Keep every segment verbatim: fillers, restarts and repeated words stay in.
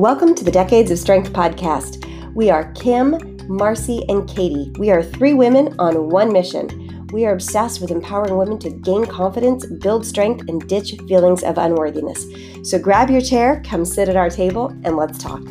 Welcome to the Decades of Strength podcast. We are Kim, Marcy, and Katie. We are three women on one mission. We are obsessed with empowering women to gain confidence, build strength, and ditch feelings of unworthiness. So grab your chair, come sit at our table, and let's talk.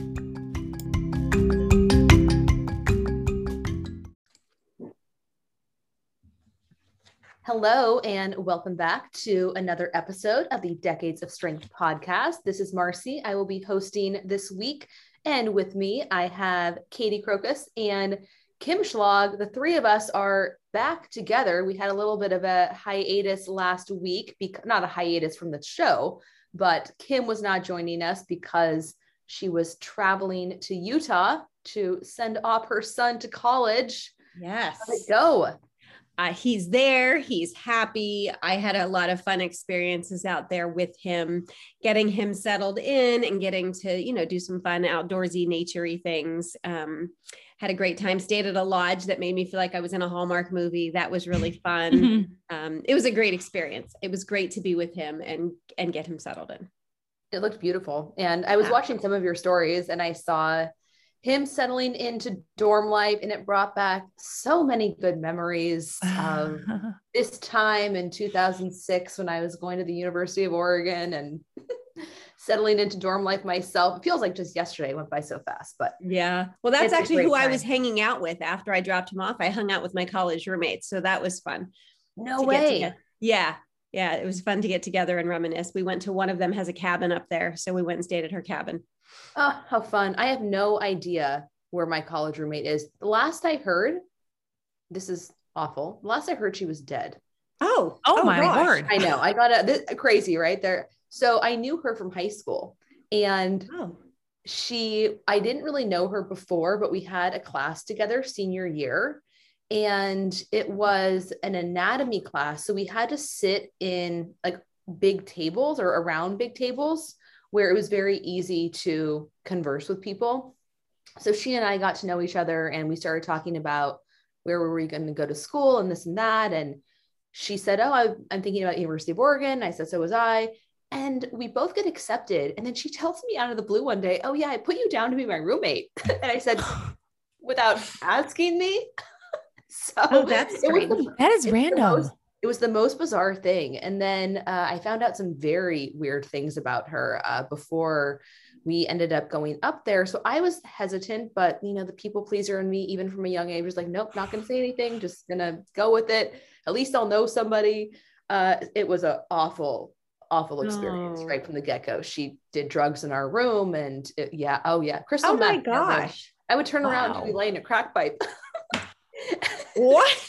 Hello, and welcome back to another episode of the Decades of Strength podcast. This is Marcy. I will be hosting this week, and with me, I have Katie Crocus and Kim Schlag. The three of us are back together. We had a little bit of a hiatus last week, because, not a hiatus from the show, but Kim was not joining us because she was traveling to Utah to send off her son to college. Yes. How'd it go? Uh, he's there. He's happy. I had a lot of fun experiences out there with him, getting him settled in and getting to, you know, do some fun outdoorsy, naturey things. Um, had a great time. Stayed at a lodge that made me feel like I was in a Hallmark movie. That was really fun. Mm-hmm. Um, it was a great experience. It was great to be with him and and get him settled in. It looked beautiful. And I was wow. watching some of your stories, and I saw him settling into dorm life, and it brought back so many good memories of this time in two thousand six when I was going to the University of Oregon and settling into dorm life myself. It feels like just yesterday went by so fast, but yeah. Well, that's actually who time. I was hanging out with after I dropped him off. I hung out with my college roommates, so that was fun. No way. Yeah. Yeah. It was fun to get together and reminisce. We went to one of them has a cabin up there, so we went and stayed at her cabin. Oh, how fun. I have no idea where my college roommate is. The last I heard, this is awful. The last I heard, she was dead. Oh, oh, oh my gosh. Word. I know. I got a this, crazy right there. So I knew her from high school, and oh. she, I didn't really know her before, but we had a class together senior year, and it was an anatomy class. So we had to sit in like big tables or around big tables where it was very easy to converse with people. So she and I got to know each other, and we started talking about where were we going to go to school and this and that. And she said, oh, I, I'm thinking about University of Oregon. I said, so was I. And we both get accepted. And then she tells me out of the blue one day, oh yeah, I put you down to be my roommate. And I said, without asking me. So oh, that's the, that is random. Most, it was the most bizarre thing. And then uh, I found out some very weird things about her uh, before we ended up going up there. So I was hesitant, but you know, the people pleaser in me, even from a young age, was like, nope, not going to say anything. Just going to go with it. At least I'll know somebody. Uh, it was an awful, awful experience oh. right from the get-go. She did drugs in our room, and it, yeah. Oh yeah. Crystal. Oh my meth, gosh. I would turn wow. around and be laying a crack pipe. What?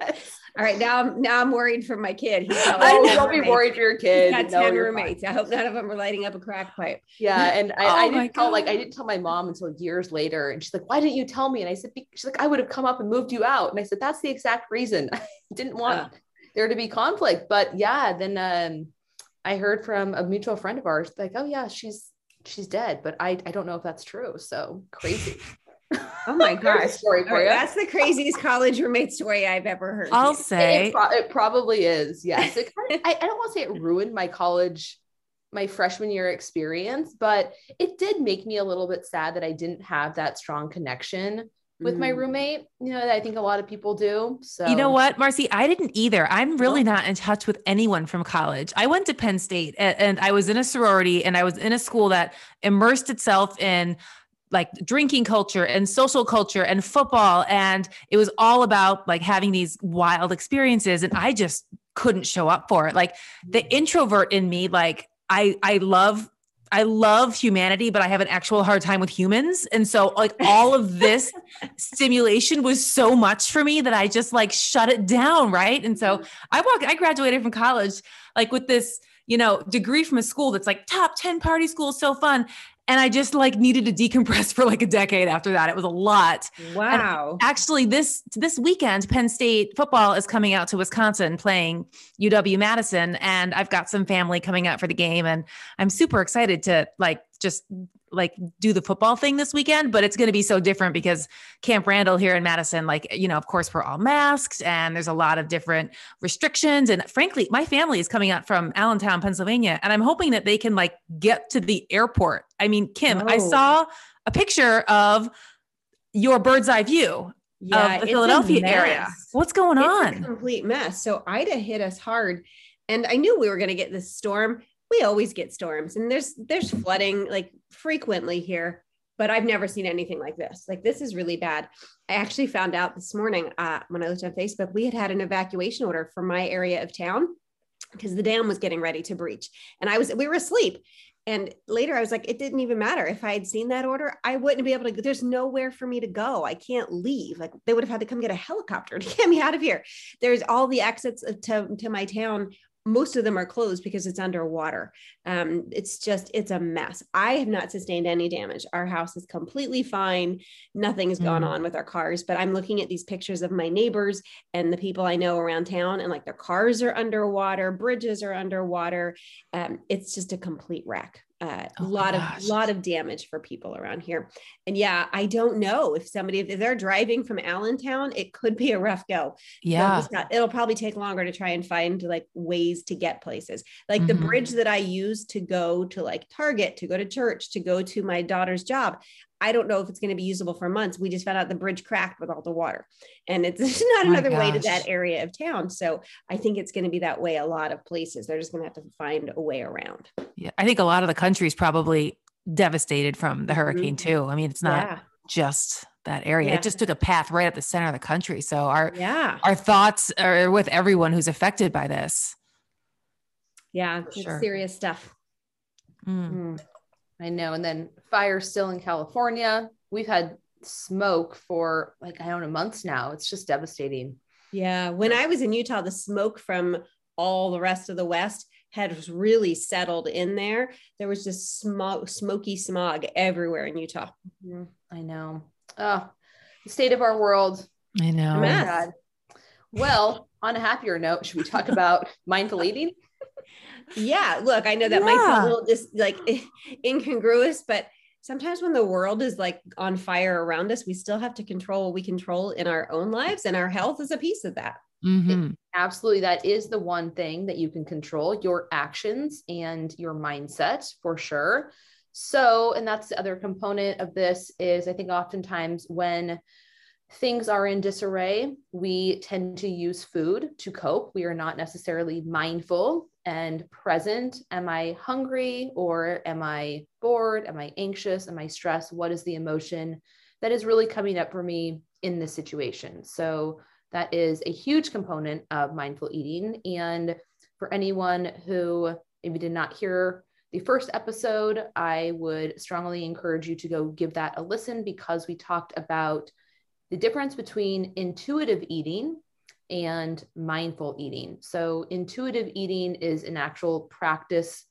Yes. All right. Now I'm, now I'm worried for my kid. He's oh, don't be worried for your kid. He's got no, ten roommates. Fine. I hope none of them are lighting up a crack pipe. Yeah. And I, oh I didn't God. tell, like, I didn't tell my mom until years later. And she's like, why didn't you tell me? And I said, she's like, I would have come up and moved you out. And I said, that's the exact reason. I didn't want uh. there to be conflict, but yeah. Then, um, I heard from a mutual friend of ours, like, oh yeah, she's, she's dead, but I, I don't know if that's true. So crazy. Oh my gosh. Story for you. That's the craziest college roommate story I've ever heard. I'll say it, pro- it probably is. Yes. It kind of, I, I don't want to say it ruined my college, my freshman year experience, but it did make me a little bit sad that I didn't have that strong connection with mm. my roommate, you know, that I think a lot of people do. So, you know what, Marcy, I didn't either. I'm really no. not in touch with anyone from college. I went to Penn State, and, and I was in a sorority, and I was in a school that immersed itself in like drinking culture and social culture and football. And it was all about like having these wild experiences. And I just couldn't show up for it. Like the introvert in me, like I, I love, I love humanity, but I have an actual hard time with humans. And so like all of this stimulation was so much for me that I just like shut it down. Right. And so I walked, I graduated from college, like with this, you know, degree from a school that's like top ten party school. So fun. And I just like needed to decompress for like a decade after that. It was a lot. Wow. And actually this, this weekend, Penn State football is coming out to Wisconsin playing U W-Madison. And I've got some family coming out for the game, and I'm super excited to like just like do the football thing this weekend, but it's going to be so different because Camp Randall here in Madison, like, you know, of course we're all masked and there's a lot of different restrictions. And frankly, my family is coming out from Allentown, Pennsylvania, and I'm hoping that they can like get to the airport. I mean, Kim, oh. I saw a picture of your bird's eye view yeah, of the Philadelphia area. What's going it's on? It's a complete mess. So Ida hit us hard and I knew we were going to get this storm. We always get storms and there's, there's flooding like frequently here, but I've never seen anything like this. Like, this is really bad. I actually found out this morning uh, when I looked on Facebook, we had had an evacuation order for my area of town because the dam was getting ready to breach and I was, we were asleep. And later I was like, it didn't even matter. If I had seen that order, I wouldn't be able to, there's nowhere for me to go. I can't leave. Like, they would have had to come get a helicopter to get me out of here. There's all the exits to, to my town. Most of them are closed because it's underwater. Um, it's just, it's a mess. I have not sustained any damage. Our house is completely fine. Nothing has gone mm. on with our cars, but I'm looking at these pictures of my neighbors and the people I know around town, and like their cars are underwater, bridges are underwater. Um, it's just a complete wreck. Uh, a oh lot gosh. of, lot of damage for people around here. And yeah, I don't know if somebody, if they're driving from Allentown, it could be a rough go. Yeah. So not, it'll probably take longer to try and find like ways to get places. Like mm-hmm. the bridge that I use to go to like Target, to go to church, to go to my daughter's job. I don't know if it's going to be usable for months. We just found out the bridge cracked with all the water and it's not oh another gosh. way to that area of town. So I think it's going to be that way. A lot of places, they're just going to have to find a way around. Yeah. I think a lot of the country is probably devastated from the hurricane mm-hmm. too. I mean, it's not yeah. just that area. Yeah. It just took a path right at the center of the country. So our, yeah. our thoughts are with everyone who's affected by this. Yeah. It's sure. serious stuff. Mm. Mm. I know. And then fire still in California. We've had smoke for like, I don't know, months now. It's just devastating. Yeah. When I was in Utah, the smoke from all the rest of the West had really settled in there. There was just smog, smoky smog everywhere in Utah. Mm-hmm. I know. Oh, the state of our world. I know. Mad. Well, on a happier note, should we talk about mindful eating? Yeah. Look, I know that yeah. might be a little just like incongruous, but sometimes when the world is like on fire around us, we still have to control what we control in our own lives. And our health is a piece of that. Mm-hmm. It, absolutely. That is the one thing that you can control, your actions and your mindset for sure. So, and that's the other component of this is I think oftentimes when things are in disarray, we tend to use food to cope. We are not necessarily mindful and present. Am I hungry or am I bored? Am I anxious? Am I stressed? What is the emotion that is really coming up for me in this situation? So that is a huge component of mindful eating. And for anyone who maybe did not hear the first episode, I would strongly encourage you to go give that a listen because we talked about the difference between intuitive eating and mindful eating. So intuitive eating is an actual practice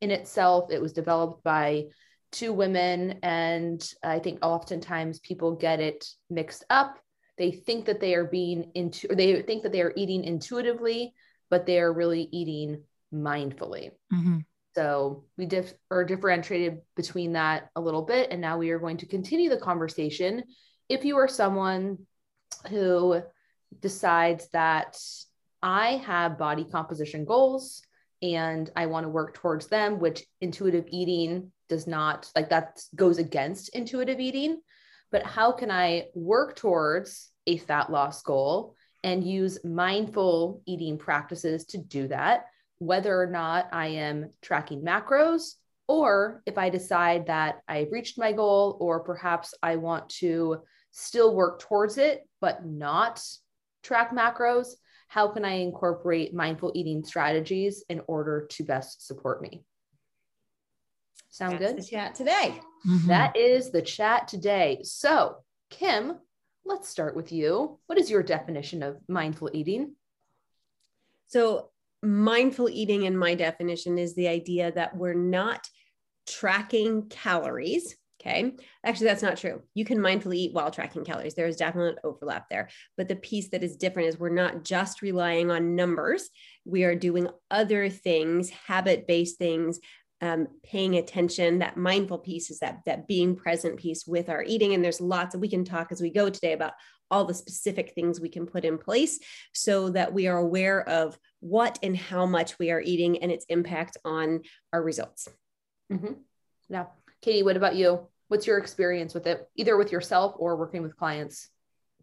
in itself. It was developed by two women. And I think oftentimes people get it mixed up. They think that they are being into, or they think that they are eating intuitively, but they are really eating mindfully. Mm-hmm. So we dif- are differentiated between that a little bit. And now we are going to continue the conversation. If you are someone who decides that I have body composition goals and I want to work towards them, which intuitive eating does not, like that goes against intuitive eating, but how can I work towards a fat loss goal and use mindful eating practices to do that, whether or not I am tracking macros, or if I decide that I've reached my goal, or perhaps I want to still work towards it, but not track macros, how can I incorporate mindful eating strategies in order to best support me? Sound That's good? That's the chat today. Mm-hmm. That is the chat today. So Kim, let's start with you. What is your definition of mindful eating? So mindful eating in my definition is the idea that we're not tracking calories. Okay. Actually, that's not true. You can mindfully eat while tracking calories. There is definitely an overlap there, but the piece that is different is we're not just relying on numbers. We are doing other things, habit-based things, um, paying attention, that mindful piece is that, that being present piece with our eating. And there's lots of, we can talk as we go today about all the specific things we can put in place so that we are aware of what and how much we are eating and its impact on our results. Mm-hmm. Now, Katie, what about you? What's your experience with it, either with yourself or working with clients?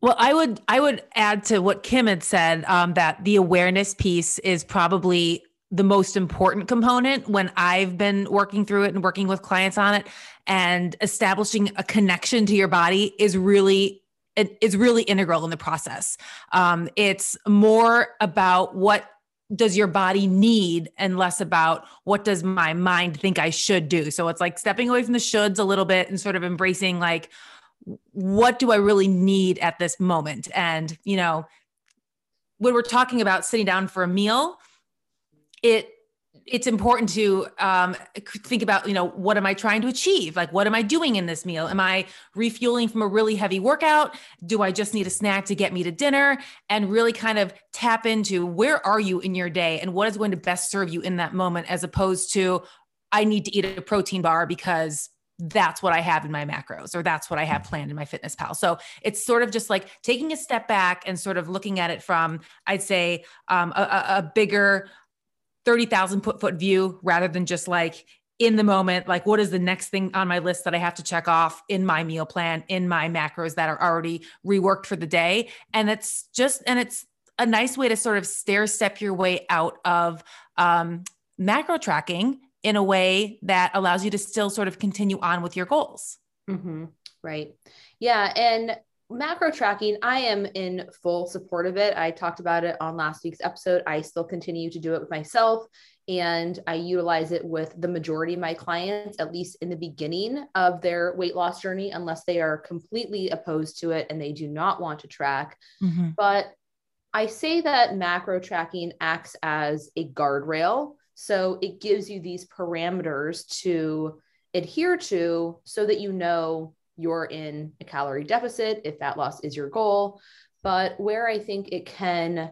Well, I would, I would add to what Kim had said, um, that the awareness piece is probably the most important component when I've been working through it and working with clients on it, and establishing a connection to your body is really, it is really integral in the process. Um, it's more about what does your body need and less about what does my mind think I should do. So it's like stepping away from the shoulds a little bit and sort of embracing like, what do I really need at this moment? And, you know, when we're talking about sitting down for a meal, it, it's important to um, think about, you know, what am I trying to achieve? Like, what am I doing in this meal? Am I refueling from a really heavy workout? Do I just need a snack to get me to dinner? And really kind of tap into where are you in your day and what is going to best serve you in that moment, as opposed to, I need to eat a protein bar because that's what I have in my macros, or that's what I have planned in my Fitness Pal. So it's sort of just like taking a step back and sort of looking at it from, I'd say, um, a, a bigger thirty thousand foot foot view, rather than just like in the moment, like what is the next thing on my list that I have to check off in my meal plan, in my macros that are already reworked for the day. And it's just, and it's a nice way to sort of stair step your way out of um, macro tracking in a way that allows you to still sort of continue on with your goals. Mm-hmm. Right. Yeah. And macro tracking, I am in full support of it. I talked about it on last week's episode. I still continue to do it with myself, and I utilize it with the majority of my clients, at least in the beginning of their weight loss journey, unless they are completely opposed to it and they do not want to track. Mm-hmm. But I say that macro tracking acts as a guardrail. So it gives you these parameters to adhere to so that you know you're in a calorie deficit, if fat loss is your goal. But where I think it can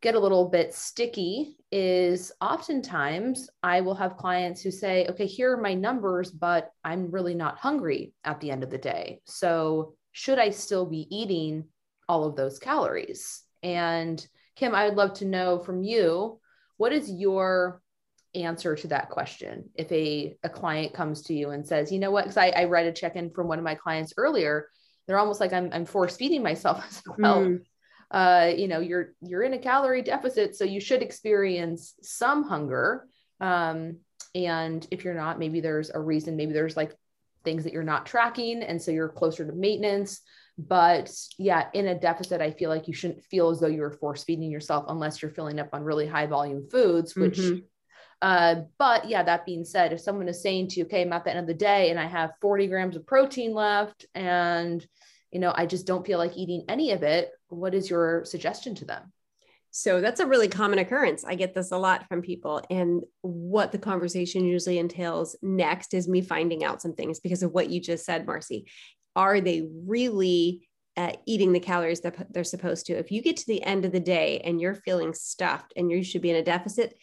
get a little bit sticky is oftentimes I will have clients who say, okay, here are my numbers, but I'm really not hungry at the end of the day. So should I still be eating all of those calories? And Kim, I would love to know from you, what is your answer to that question? If a, a client comes to you and says, you know what, because I, I read a check-in from one of my clients earlier, they're almost like, I'm, I'm force feeding myself as well. Mm. Uh, you know, you're, you're in a calorie deficit, so you should experience some hunger. Um, and if you're not, maybe there's a reason, maybe there's like things that you're not tracking, and so you're closer to maintenance. But yeah, in a deficit, I feel like you shouldn't feel as though you're force feeding yourself unless you're filling up on really high volume foods, which mm-hmm. Uh, but yeah, that being said, if someone is saying to you, okay, I'm at the end of the day and I have forty grams of protein left and, you know, I just don't feel like eating any of it, what is your suggestion to them? So that's a really common occurrence. I get this a lot from people. And what the conversation usually entails next is me finding out some things because of what you just said, Marcy. Are they really Uh, eating the calories that they're supposed to? If you get to the end of the day and you're feeling stuffed and you should be in a deficit,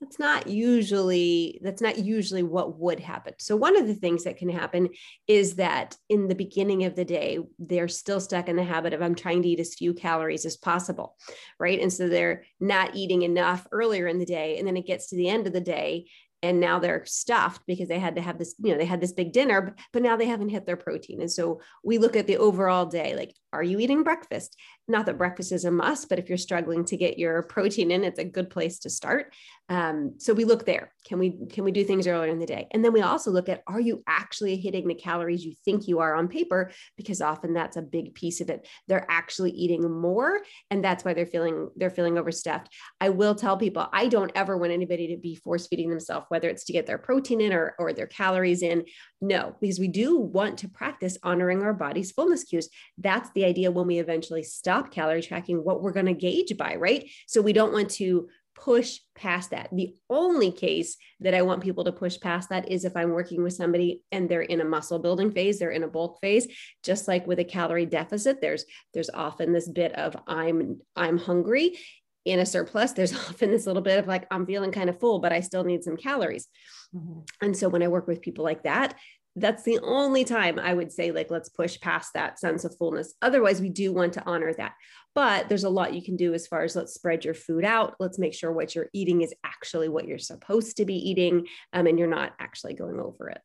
that's not usually, that's not usually what would happen. So one of the things that can happen is that in the beginning of the day, they're still stuck in the habit of, I'm trying to eat as few calories as possible, right? And so they're not eating enough earlier in the day. And then it gets to the end of the day and now they're stuffed because they had to have this, you know, they had this big dinner, but, but now they haven't hit their protein. And so we look at the overall day, like, are you eating breakfast? Not that breakfast is a must, but if you're struggling to get your protein in, it's a good place to start. Um, so we look there. Can we, can we do things earlier in the day? And then we also look at, are you actually hitting the calories you think you are on paper? Because often that's a big piece of it. They're actually eating more, and that's why they're feeling, they're feeling overstuffed. I will tell people, I don't ever want anybody to be force feeding themselves, whether it's to get their protein in or, or their calories in. No, because we do want to practice honoring our body's fullness cues. That's the idea when we eventually stop calorie tracking, what we're going to gauge by, right? So we don't want to push past that. The only case that I want people to push past that is if I'm working with somebody and they're in a muscle building phase, they're in a bulk phase, just like with a calorie deficit, there's, there's often this bit of I'm, I'm hungry. in a surplus, there's often this little bit of like, I'm feeling kind of full, but I still need some calories. Mm-hmm. And so when I work with people like that, that's the only time I would say, like, let's push past that sense of fullness. Otherwise, we do want to honor that. But there's a lot you can do as far as let's spread your food out. Let's make sure what you're eating is actually what you're supposed to be eating, um, and you're not actually going over it.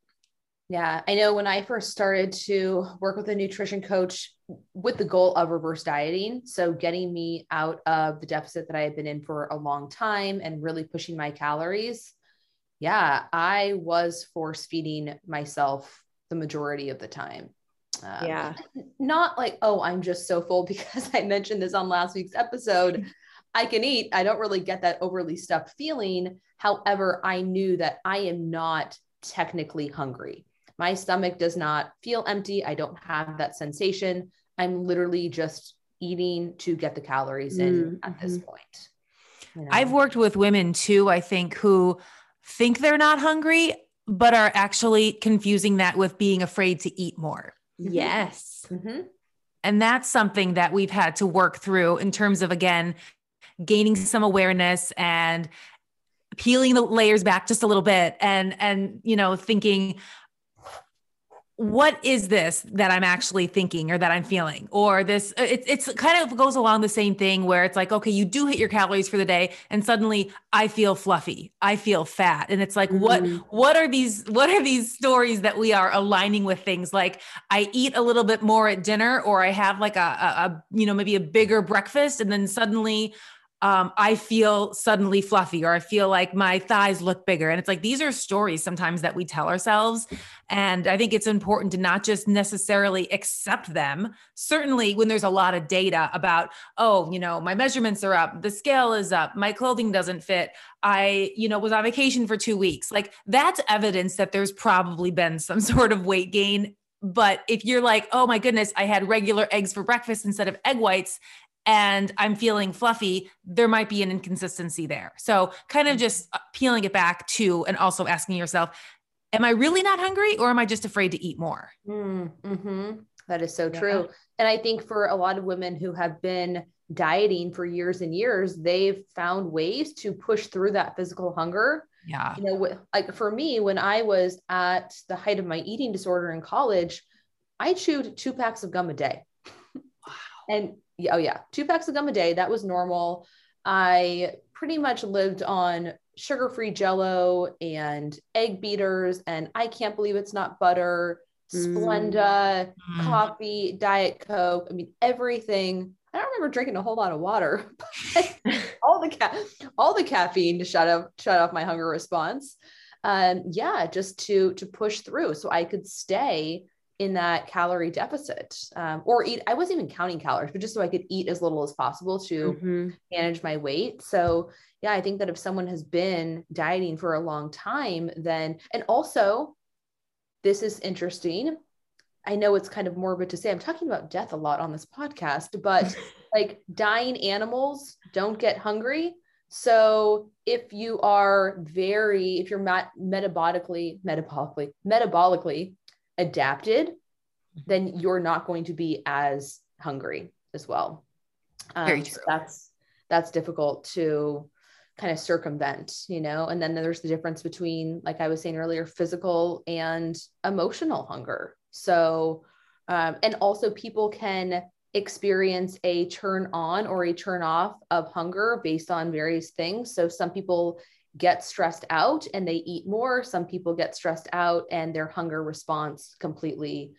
Yeah. I know when I first started to work with a nutrition coach with the goal of reverse dieting, so getting me out of the deficit that I had been in for a long time and really pushing my calories. Yeah. I was force feeding myself the majority of the time. Um, yeah. Not like, oh, I'm just so full because I mentioned this on last week's episode. I can eat. I don't really get that overly stuffed feeling. However, I knew that I am not technically hungry. My stomach does not feel empty. I don't have that sensation. I'm literally just eating to get the calories in mm-hmm. at this point. You know? I've worked with women too, I think, who think they're not hungry, but are actually confusing that with being afraid to eat more. Yes. Mm-hmm. And that's something that we've had to work through in terms of, again, gaining some awareness and peeling the layers back just a little bit and, and, you know, thinking, what is this that I'm actually thinking or that I'm feeling, or this, it, it's kind of goes along the same thing where it's like, okay, you do hit your calories for the day and suddenly I feel fluffy, I feel fat. And it's like, mm-hmm. what, what are these, what are these stories that we are aligning with things? Like I eat a little bit more at dinner, or I have like a, a, a you know, maybe a bigger breakfast. And then suddenly Um, I feel suddenly fluffy, or I feel like my thighs look bigger. And it's like, these are stories sometimes that we tell ourselves. And I think it's important to not just necessarily accept them. Certainly when there's a lot of data about, oh, you know, my measurements are up, the scale is up, my clothing doesn't fit, I, you know, was on vacation for two weeks. Like that's evidence that there's probably been some sort of weight gain. But if you're like, oh my goodness, I had regular eggs for breakfast instead of egg whites, and I'm feeling fluffy, there might be an inconsistency there. So kind of just peeling it back to, and also asking yourself, am I really not hungry, or am I just afraid to eat more? Mm-hmm. That is so true. Yeah. And I think for a lot of women who have been dieting for years and years, they've found ways to push through that physical hunger. Yeah. You know, like for me, when I was at the height of my eating disorder in college, I chewed two packs of gum a day. Wow. And oh yeah. Two packs of gum a day. That was normal. I pretty much lived on sugar-free Jello and egg beaters. And I can't believe it's not butter, Splenda, mm. coffee, Diet Coke. I mean, everything. I don't remember drinking a whole lot of water, but all the, ca- all the caffeine to shut up, shut off my hunger response. Um, yeah. Just to, to push through so I could stay in that calorie deficit, um, or eat, I wasn't even counting calories, but just so I could eat as little as possible to mm-hmm. manage my weight. So yeah, I think that if someone has been dieting for a long time, then, and also this is interesting. I know it's kind of morbid to say, I'm talking about death a lot on this podcast, but like dying animals don't get hungry. So if you are very, if you're not metabolically, metabolically, metabolically, adapted, then you're not going to be as hungry as well. Um, Very true. So that's, that's difficult to kind of circumvent, you know, and then there's the difference between, like I was saying earlier, physical and emotional hunger. So, um, and also people can experience a turn on or a turn off of hunger based on various things. So some people get stressed out and they eat more. Some people get stressed out and their hunger response completely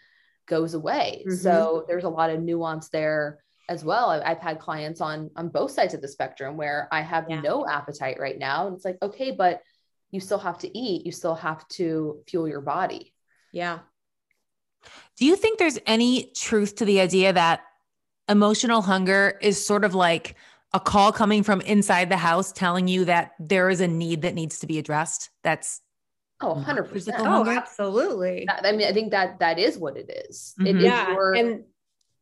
goes away. Mm-hmm. So there's a lot of nuance there as well. I've had clients on, on both sides of the spectrum where I have yeah. no appetite right now. And it's like, okay, but you still have to eat. You still have to fuel your body. Yeah. Do you think there's any truth to the idea that emotional hunger is sort of like a call coming from inside the house telling you that there is a need that needs to be addressed? That's oh, one hundred percent. Oh, absolutely. I mean, I think that that is what it is. Mm-hmm. It yeah. is your- and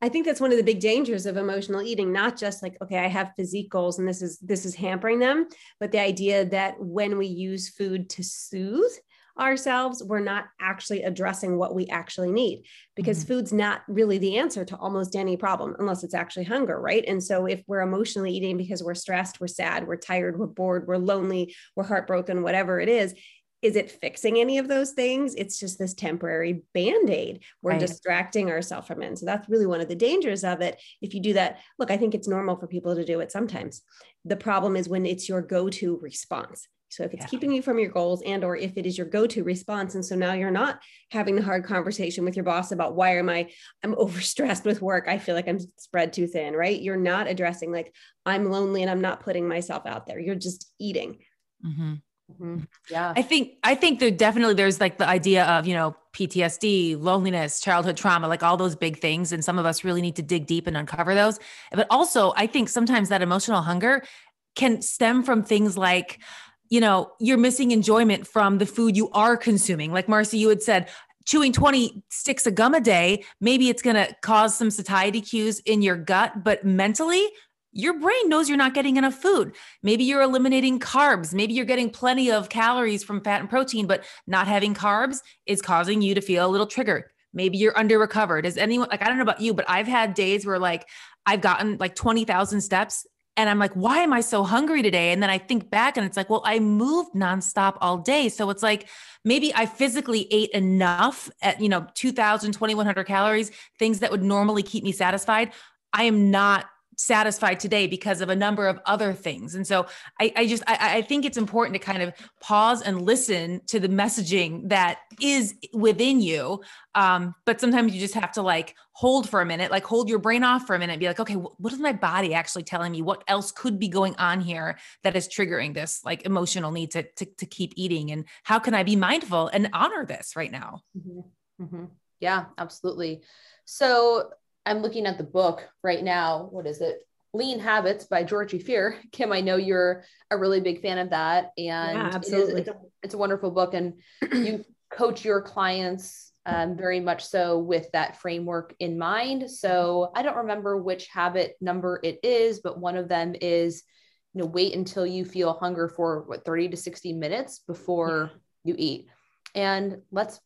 I think that's one of the big dangers of emotional eating, not just like, okay, I have physique goals and this is, this is hampering them, but the idea that when we use food to soothe ourselves, we're not actually addressing what we actually need, because mm-hmm. food's not really the answer to almost any problem, unless it's actually hunger, right? And so if we're emotionally eating because we're stressed, we're sad, we're tired, we're bored, we're lonely, we're heartbroken, whatever it is, is it fixing any of those things? It's just this temporary Band-Aid. We're right. distracting ourselves from it. And so that's really one of the dangers of it. If you do that, look, I think it's normal for people to do it sometimes. The problem is when it's your go-to response. So if it's yeah. keeping you from your goals, and, or if it is your go-to response. And so now you're not having the hard conversation with your boss about why am I, I'm overstressed with work. I feel like I'm spread too thin, right? You're not addressing like, I'm lonely and I'm not putting myself out there. You're just eating. Mm-hmm. Mm-hmm. Yeah. I think, I think there definitely, there's like the idea of, you know, P T S D, loneliness, childhood trauma, like all those big things. And some of us really need to dig deep and uncover those. But also I think sometimes that emotional hunger can stem from things like, you know, you're missing enjoyment from the food you are consuming. Like Marcy, you had said, chewing twenty sticks of gum a day, maybe it's going to cause some satiety cues in your gut, but mentally, your brain knows you're not getting enough food. Maybe you're eliminating carbs. Maybe you're getting plenty of calories from fat and protein, but not having carbs is causing you to feel a little triggered. Maybe you're under recovered. Is anyone, like, I don't know about you, but I've had days where like I've gotten like twenty thousand steps and I'm like, why am I so hungry today? And then I think back and it's like, well, I moved nonstop all day. So it's like, maybe I physically ate enough at, you know, two thousand, twenty-one hundred calories, things that would normally keep me satisfied. I am not satisfied today because of a number of other things. And so I, I just, I, I think it's important to kind of pause and listen to the messaging that is within you. Um, but sometimes you just have to like hold for a minute, like hold your brain off for a minute and be like, okay, what is my body actually telling me? What else could be going on here that is triggering this like emotional need to, to, to keep eating? And how can I be mindful and honor this right now? Mm-hmm. Mm-hmm. Yeah, absolutely. So I'm looking at the book right now. What is it? Lean Habits by Georgie Fear. Kim, I know you're a really big fan of that. And yeah, absolutely. It is, it's, a, it's a wonderful book. And you coach your clients um, very much so with that framework in mind. So I don't remember which habit number it is, but one of them is, you know, wait until you feel hunger for what, thirty to sixty minutes before yeah. you eat. And let's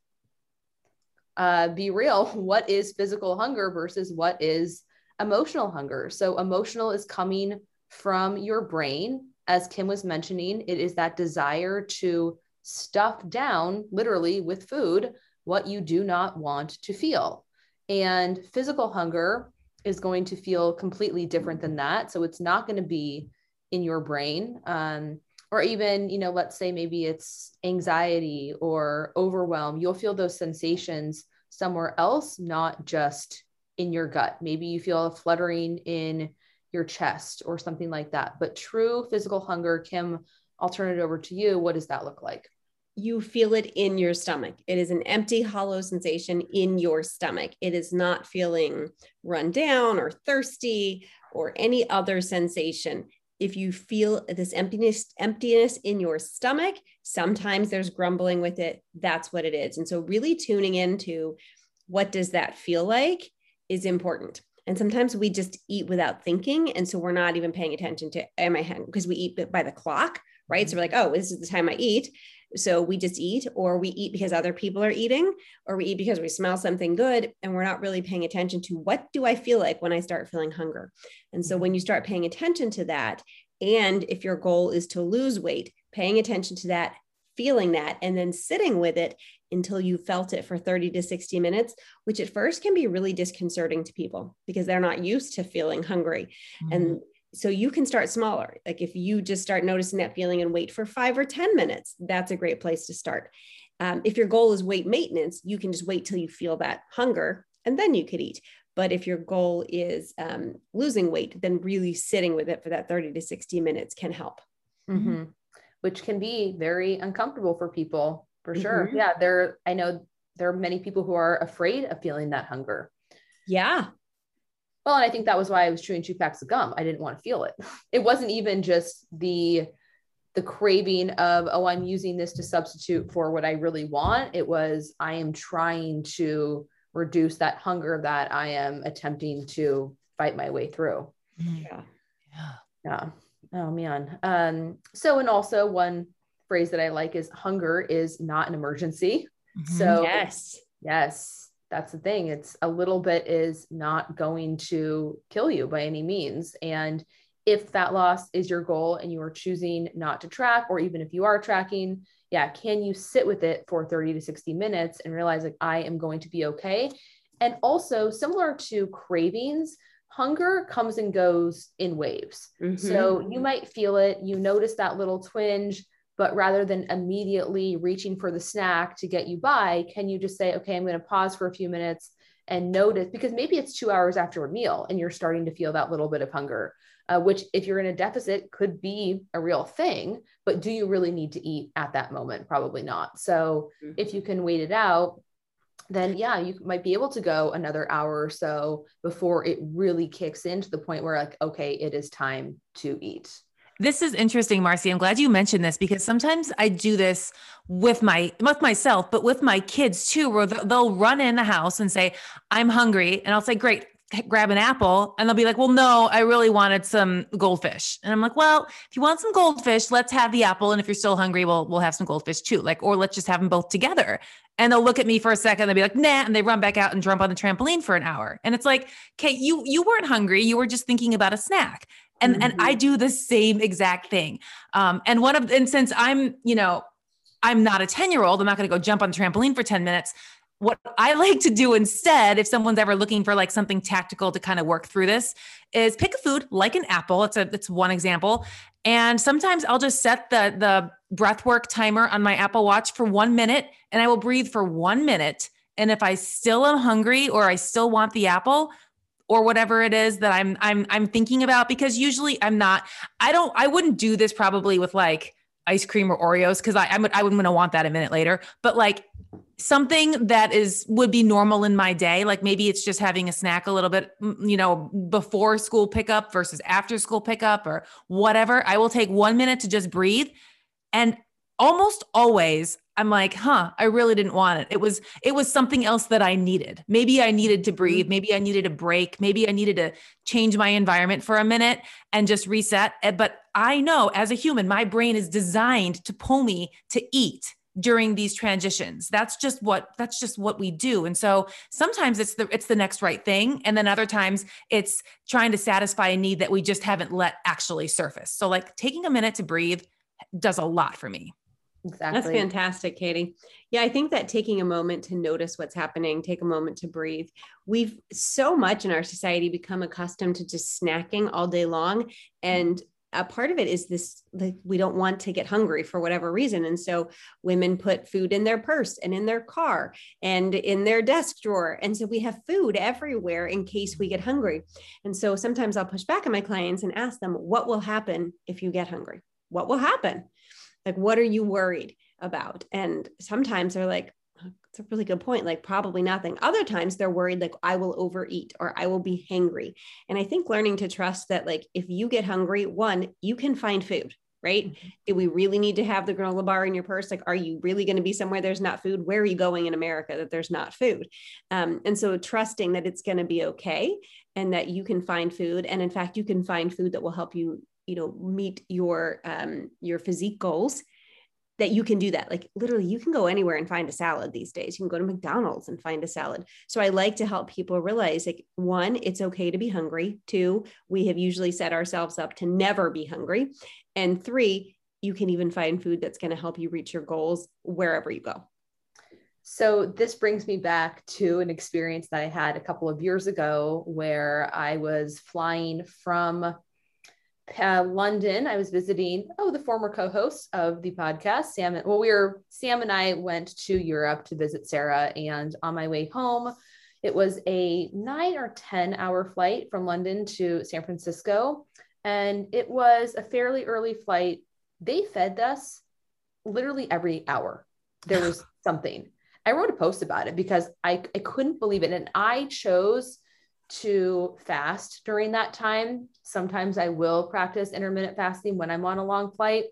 Uh, be real. What is physical hunger versus what is emotional hunger? So emotional is coming from your brain. As Kim was mentioning, it is that desire to stuff down, literally with food, what you do not want to feel. And physical hunger is going to feel completely different than that. So it's not going to be in your brain. Um, or even, you know, let's say maybe it's anxiety or overwhelm, you'll feel those sensations somewhere else, not just in your gut. Maybe you feel a fluttering in your chest or something like that, but true physical hunger, Kim, I'll turn it over to you. What does that look like? You feel it in your stomach. It is an empty, hollow sensation in your stomach. It is not feeling run down or thirsty or any other sensation. If you feel this emptiness, emptiness in your stomach, sometimes there's grumbling with it. That's what it is. And so really tuning into what does that feel like is important. And sometimes we just eat without thinking. And so we're not even paying attention to, am I hungry? Because we eat by the clock, right? So we're like, oh, this is the time I eat. So we just eat, or we eat because other people are eating, or we eat because we smell something good. And we're not really paying attention to what do I feel like when I start feeling hunger. And so when you start paying attention to that, and if your goal is to lose weight, paying attention to that, feeling that, and then sitting with it until you felt it for thirty to sixty minutes, which at first can be really disconcerting to people because they're not used to feeling hungry. Mm-hmm. And so you can start smaller. Like if you just start noticing that feeling and wait for five or ten minutes, that's a great place to start. Um, if your goal is weight maintenance, you can just wait till you feel that hunger and then you could eat. But if your goal is um, losing weight, then really sitting with it for that thirty to sixty minutes can help. Mm-hmm. Which can be very uncomfortable for people, for mm-hmm. sure. Yeah. There, I know there are many people who are afraid of feeling that hunger. Yeah. Well, and I think that was why I was chewing two packs of gum. I didn't want to feel it. It wasn't even just the, the craving of, oh, I'm using this to substitute for what I really want. It was, I am trying to reduce that hunger that I am attempting to fight my way through. Yeah. Yeah. Yeah. Oh man. Um, so, and also one phrase that I like is hunger is not an emergency. Mm-hmm. So yes, yes, that's the thing. It's a little bit is not going to kill you by any means. And if fat loss is your goal and you are choosing not to track, or even if you are tracking, yeah, can you sit with it for thirty to sixty minutes and realize, like, I am going to be okay. And also, similar to cravings, hunger comes and goes in waves. Mm-hmm. So you might feel it, you notice that little twinge, but rather than immediately reaching for the snack to get you by, can you just say, okay, I'm going to pause for a few minutes and notice, because maybe it's two hours after a meal and you're starting to feel that little bit of hunger, uh, which if you're in a deficit could be a real thing, but do you really need to eat at that moment? Probably not. So mm-hmm. if you can wait it out, then yeah, you might be able to go another hour or so before it really kicks in to the point where, like, okay, it is time to eat. This is interesting, Marcy. I'm glad you mentioned this, because sometimes I do this with my, with myself, but with my kids too, where they'll run in the house and say, I'm hungry. And I'll say, great, grab an apple. And they'll be like, well, no, I really wanted some goldfish. And I'm like, well, if you want some goldfish, let's have the apple. And if you're still hungry, we'll, we'll have some goldfish too. Like, or let's just have them both together. And they'll look at me for a second. They'll be like, nah. And they run back out and jump on the trampoline for an hour. And it's like, okay, you, you weren't hungry. You were just thinking about a snack. And, mm-hmm. and I do the same exact thing. Um, and one of, and since I'm, you know, I'm not a ten year old, I'm not going to go jump on the trampoline for ten minutes. What I like to do instead, if someone's ever looking for like something tactical to kind of work through this, is pick a food like an apple. It's a, it's one example. And sometimes I'll just set the, the breath work timer on my Apple Watch for one minute and I will breathe for one minute. And if I still am hungry or I still want the apple or whatever it is that I'm, I'm, I'm thinking about, because usually I'm not, I don't, I wouldn't do this probably with like ice cream or Oreos. Cause I, I would, I wouldn't want to want that a minute later, but like something that is, would be normal in my day. Like maybe it's just having a snack a little bit, you know, before school pickup versus after school pickup or whatever. I will take one minute to just breathe. And almost always I'm like, huh, I really didn't want it. It was, it was something else that I needed. Maybe I needed to breathe. Maybe I needed a break. Maybe I needed to change my environment for a minute and just reset. But I know as a human, my brain is designed to pull me to eat during these transitions. That's just what, that's just what we do. And so sometimes it's the, it's the next right thing. And then other times it's trying to satisfy a need that we just haven't let actually surface. So like taking a minute to breathe does a lot for me. Exactly. That's fantastic, Katie. Yeah. I think that taking a moment to notice what's happening, take a moment to breathe. We've so much in our society become accustomed to just snacking all day long. And a part of it is this, like, we don't want to get hungry for whatever reason. And so women put food in their purse and in their car and in their desk drawer. And so we have food everywhere in case we get hungry. And so sometimes I'll push back on my clients and ask them, what will happen if you get hungry? What will happen? Like, what are you worried about? And sometimes they're like, it's a really good point. Like, probably nothing. Other times they're worried, like, I will overeat or I will be hangry. And I think learning to trust that, like, if you get hungry, one, you can find food, right? Mm-hmm. Do we really need to have the granola bar in your purse? Like, are you really going to be somewhere there's not food? Where are you going in America that there's not food? Um, and so trusting that it's going to be okay and that you can find food. And in fact, you can find food that will help you, you know, meet your, um, your physique goals. That you can do that. Like, literally, you can go anywhere and find a salad these days. You can go to McDonald's and find a salad. So I like to help people realize, like, one, it's okay to be hungry. Two, we have usually set ourselves up to never be hungry. And three, you can even find food that's going to help you reach your goals wherever you go. So this brings me back to an experience that I had a couple of years ago where I was flying from Uh, London. I was visiting, oh, the former co-host of the podcast, Sam. And, well, we were, Sam and I went to Europe to visit Sarah. And on my way home, it was a nine or ten hour flight from London to San Francisco. And it was a fairly early flight. They fed us literally every hour. There was something. I wrote a post about it because I, I couldn't believe it. And I chose to fast during that time. Sometimes I will practice intermittent fasting when I'm on a long flight.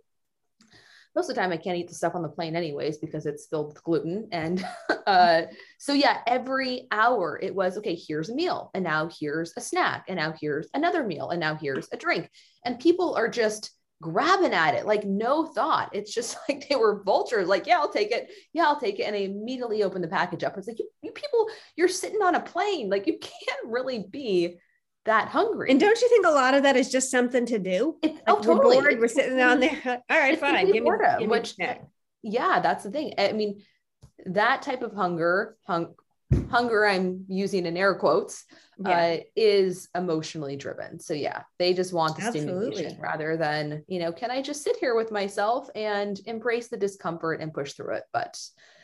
Most of the time I can't eat the stuff on the plane anyways, because it's filled with gluten. And uh, so yeah, every hour it was, okay, here's a meal, and now here's a snack, and now here's another meal, and now here's a drink. And people are just grabbing at it, like no thought. It's just like they were vultures, like, yeah, I'll take it. Yeah, I'll take it. And I immediately opened the package up. I was like, you, you people, you're sitting on a plane. Like you can't really be that hungry. And don't you think a lot of that is just something to do? It's, like, oh, we're totally. Bored, it's, we're sitting down there. All right, fine. Give me, give me which, yeah, that's the thing. I mean, that type of hunger, hung, hunger, I'm using in air quotes, yeah. uh, is emotionally driven. So yeah, they just want the Absolutely. Stimulation rather than, you know, can I just sit here with myself and embrace the discomfort and push through it? But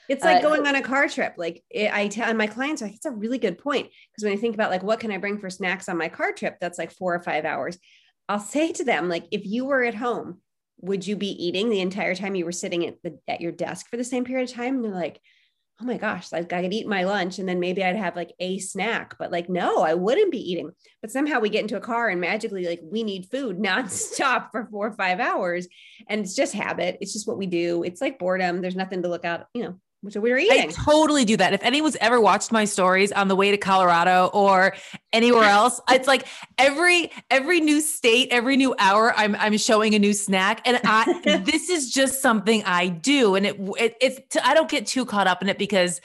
it's like uh, going on a car trip. Like it, I tell my clients, like, it's a really good point. Cause when I think about like, what can I bring for snacks on my car trip? That's like four or five hours. I'll say to them, like, if you were at home, would you be eating the entire time you were sitting at the, at your desk for the same period of time? And they're like, oh my gosh, like I could eat my lunch and then maybe I'd have like a snack, but like, no, I wouldn't be eating. But somehow we get into a car and magically like we need food nonstop for four or five hours. And it's just habit. It's just what we do. It's like boredom. There's nothing to look out, you know, so we were eating. I totally do that. If anyone's ever watched my stories on the way to Colorado or anywhere else, it's like every, every new state, every new hour, I'm, I'm showing a new snack. And I, this is just something I do. And it, it, it's, t- I don't get too caught up in it because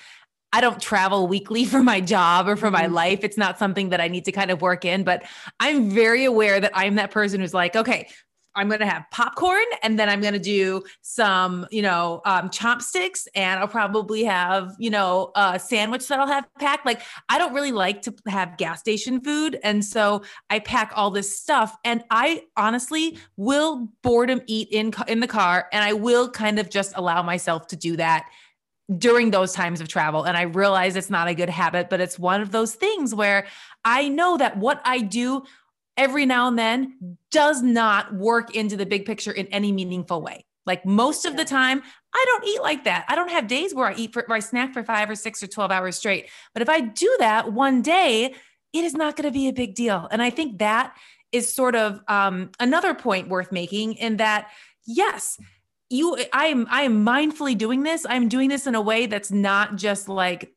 I don't travel weekly for my job or for my mm-hmm. life. It's not something that I need to kind of work in, but I'm very aware that I'm that person who's like, okay, I'm going to have popcorn and then I'm going to do some, you know, um, chopsticks and I'll probably have, you know, a sandwich that I'll have packed. Like I don't really like to have gas station food. And so I pack all this stuff and I honestly will boredom eat in, in the car. And I will kind of just allow myself to do that during those times of travel. And I realize it's not a good habit, but it's one of those things where I know that what I do every now and then does not work into the big picture in any meaningful way. Like most of yeah. the time, I don't eat like that. I don't have days where I eat for, where I snack for five or six or twelve hours straight. But if I do that one day, it is not going to be a big deal. And I think that is sort of um, another point worth making in that, yes, you, I am, I am mindfully doing this. I'm doing this in a way that's not just like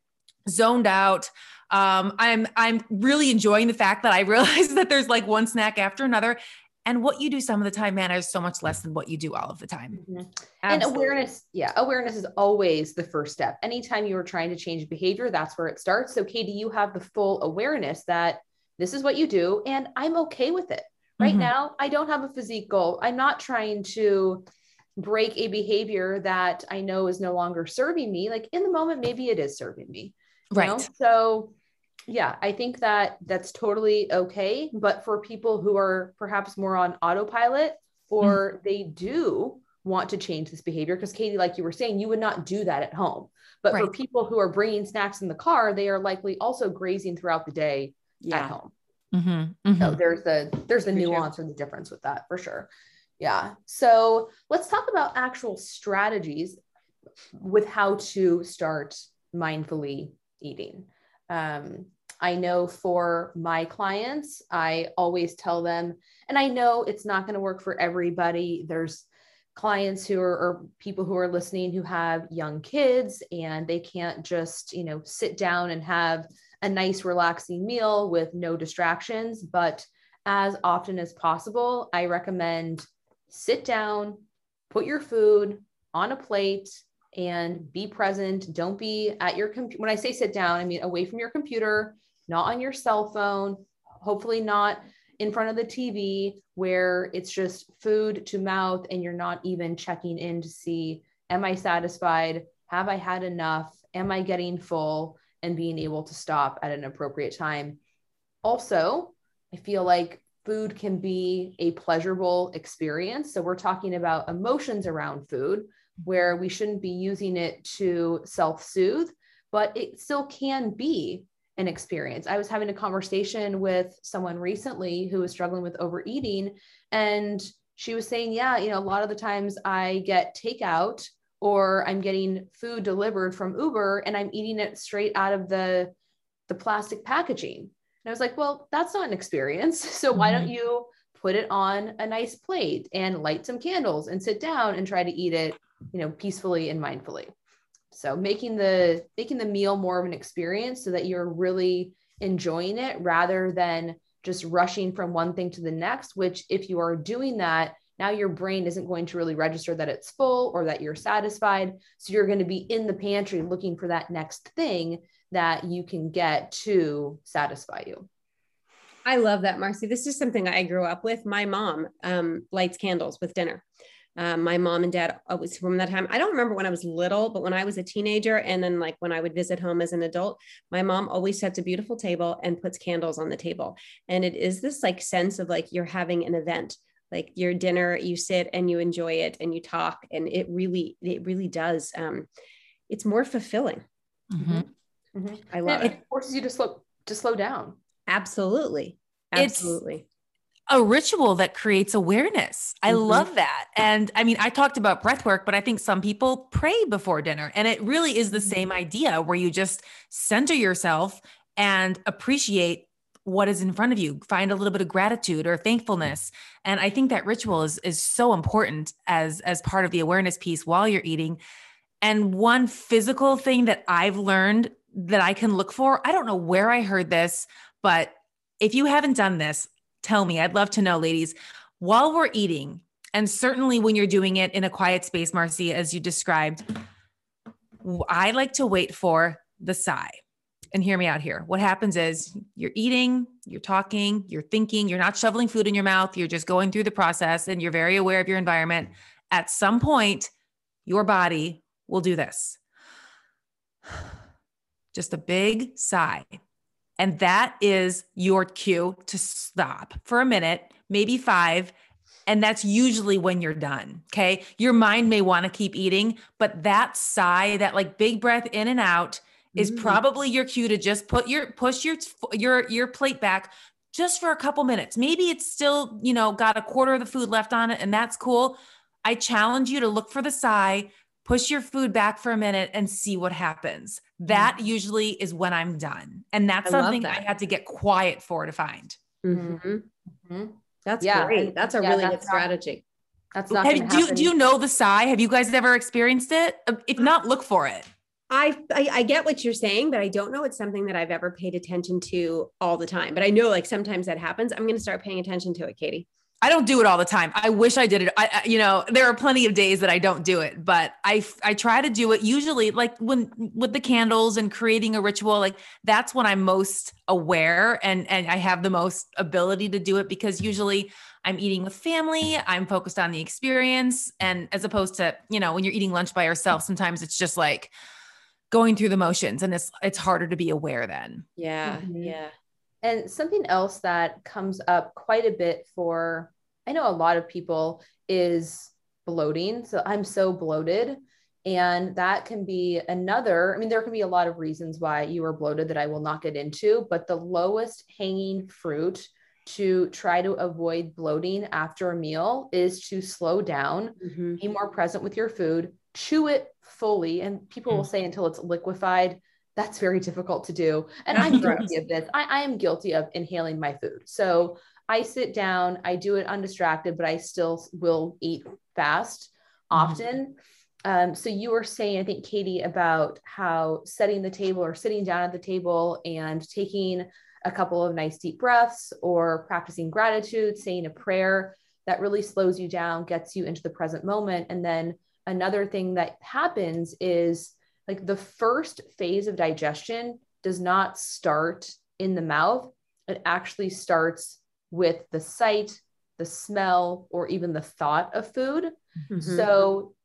zoned out. Um, I'm, I'm really enjoying the fact that I realize that there's like one snack after another and what you do some of the time matters so much less than what you do all of the time. Mm-hmm. And awareness. Yeah. Awareness is always the first step. Anytime you are trying to change behavior, that's where it starts. So Katie, you have the full awareness that this is what you do and I'm okay with it right mm-hmm. now. I don't have a physique goal. I'm not trying to break a behavior that I know is no longer serving me. Like in the moment, maybe it is serving me. Right. You know? So yeah, I think that that's totally okay. But for people who are perhaps more on autopilot or mm-hmm. they do want to change this behavior, because Katie, like you were saying, you would not do that at home. But right. for people who are bringing snacks in the car, they are likely also grazing throughout the day yeah. at home. Mm-hmm. Mm-hmm. So there's the, there's the for nuance sure. or the difference with that for sure. Yeah. So let's talk about actual strategies with how to start mindfully eating. Um, I know for my clients, I always tell them, and I know it's not going to work for everybody. There's clients who are, or people who are listening who have young kids and they can't just, you know, sit down and have a nice relaxing meal with no distractions. But as often as possible, I recommend sit down, put your food on a plate, and be present. Don't be at your computer. When I say sit down, I mean away from your computer, not on your cell phone, hopefully not in front of the T V where it's just food to mouth and you're not even checking in to see, am I satisfied? Have I had enough? Am I getting full? And being able to stop at an appropriate time. Also, I feel like food can be a pleasurable experience. So we're talking about emotions around food, where we shouldn't be using it to self-soothe, but it still can be an experience. I was having a conversation with someone recently who was struggling with overeating, and she was saying, yeah, you know, a lot of the times I get takeout or I'm getting food delivered from Uber and I'm eating it straight out of the, the plastic packaging. And I was like, well, that's not an experience. So why mm-hmm. don't you put it on a nice plate and light some candles and sit down and try to eat it, you know, peacefully and mindfully. So making the, making the meal more of an experience so that you're really enjoying it rather than just rushing from one thing to the next, which if you are doing that, now your brain isn't going to really register that it's full or that you're satisfied. So you're going to be in the pantry looking for that next thing that you can get to satisfy you. I love that, Marcy. This is something I grew up with. My mom um, lights candles with dinner. Um, my mom and dad always, from that time, I don't remember when I was little, but when I was a teenager and then like when I would visit home as an adult, my mom always sets a beautiful table and puts candles on the table. And it is this like sense of like, you're having an event, like your dinner, you sit and you enjoy it and you talk. And it really, it really does. Um, it's more fulfilling. Mm-hmm. Mm-hmm. I love it. It forces you to slow, to slow down. Absolutely. Absolutely. It's a ritual that creates awareness. I mm-hmm. love that. And I mean, I talked about breath work, but I think some people pray before dinner, and it really is the same idea where you just center yourself and appreciate what is in front of you, find a little bit of gratitude or thankfulness. And I think that ritual is, is so important as, as part of the awareness piece while you're eating. And one physical thing that I've learned that I can look for, I don't know where I heard this, but if you haven't done this, tell me, I'd love to know, ladies, while we're eating, and certainly when you're doing it in a quiet space, Marcy, as you described, I like to wait for the sigh. And hear me out here. What happens is you're eating, you're talking, you're thinking, you're not shoveling food in your mouth. You're just going through the process and you're very aware of your environment. At some point, your body will do this. Just a big sigh. And that is your cue to stop for a minute, maybe five. And that's usually when you're done. Okay. Your mind may want to keep eating, but that sigh, that like big breath in and out is mm-hmm. probably your cue to just put your, push your, your, your plate back just for a couple minutes. Maybe it's still, you know, got a quarter of the food left on it, and that's cool. I challenge you to look for the sigh, push your food back for a minute and see what happens. That usually is when I'm done. And that's I something that. I had to get quiet for to find. Mm-hmm. Mm-hmm. That's yeah. great. That's a yeah, really that's good strategy. Not, that's not Have, do, you, do you know the sigh? Have you guys ever experienced it? If not, look for it. I, I, I get what you're saying, but I don't know it's something that I've ever paid attention to all the time. But I know like sometimes that happens. I'm going to start paying attention to it, Katie. I don't do it all the time. I wish I did it. I, I, you know, there are plenty of days that I don't do it, but I, I try to do it usually like when, with the candles and creating a ritual, like that's when I'm most aware and, and I have the most ability to do it, because usually I'm eating with family. I'm focused on the experience. And as opposed to, you know, when you're eating lunch by yourself, sometimes it's just like going through the motions, and it's, it's harder to be aware then. Yeah. Mm-hmm. Yeah. And something else that comes up quite a bit for, I know a lot of people, is bloating. So I'm so bloated, and that can be another, I mean, there can be a lot of reasons why you are bloated that I will not get into, but the lowest hanging fruit to try to avoid bloating after a meal is to slow down, mm-hmm. be more present with your food, chew it fully. And people mm-hmm. will say until it's liquefied. That's very difficult to do. And I'm guilty of this. I, I am guilty of inhaling my food. So I sit down, I do it undistracted, but I still will eat fast often. Mm-hmm. Um, so you were saying, I think, Katie, about how setting the table or sitting down at the table and taking a couple of nice deep breaths or practicing gratitude, saying a prayer, that really slows you down, gets you into the present moment. And then another thing that happens is, like, the first phase of digestion does not start in the mouth. It actually starts with the sight, the smell, or even the thought of food. Mm-hmm. So,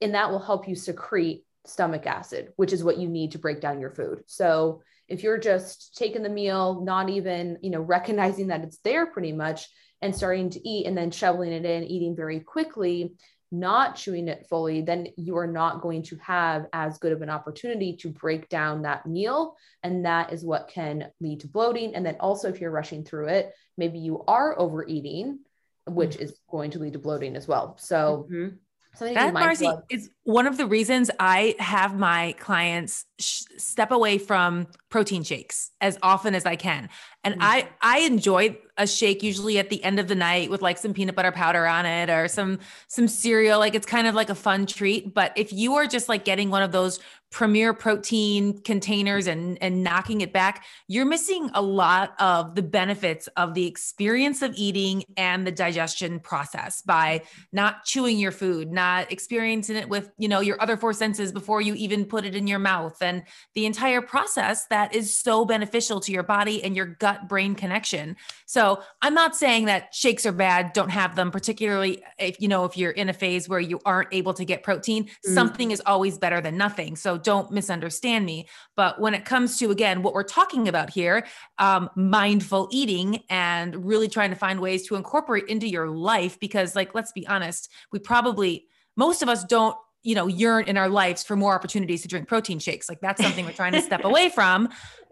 and that will help you secrete stomach acid, which is what you need to break down your food. So if you're just taking the meal, not even, you know, recognizing that it's there pretty much, and starting to eat and then shoveling it in, eating very quickly, not chewing it fully, then you are not going to have as good of an opportunity to break down that meal. And that is what can lead to bloating. And then also, if you're rushing through it, maybe you are overeating, which mm-hmm. is going to lead to bloating as well. So mm-hmm. that, Marcy, is one of the reasons I have my clients sh- step away from protein shakes as often as I can. And mm-hmm. I, I enjoy a shake usually at the end of the night with like some peanut butter powder on it or some, some cereal. Like it's kind of like a fun treat, but if you are just like getting one of those Premier protein containers and, and knocking it back, you're missing a lot of the benefits of the experience of eating and the digestion process by not chewing your food, not experiencing it with, you know, your other four senses before you even put it in your mouth, and the entire process that is so beneficial to your body and your gut brain connection. So I'm not saying that shakes are bad, don't have them, particularly if, you know, if you're in a phase where you aren't able to get protein, mm. something is always better than nothing. So don't misunderstand me. But when it comes to, again, what we're talking about here, um, mindful eating and really trying to find ways to incorporate into your life, because like, let's be honest, we probably, most of us don't, you know, yearn in our lives for more opportunities to drink protein shakes. Like that's something we're trying to step away from.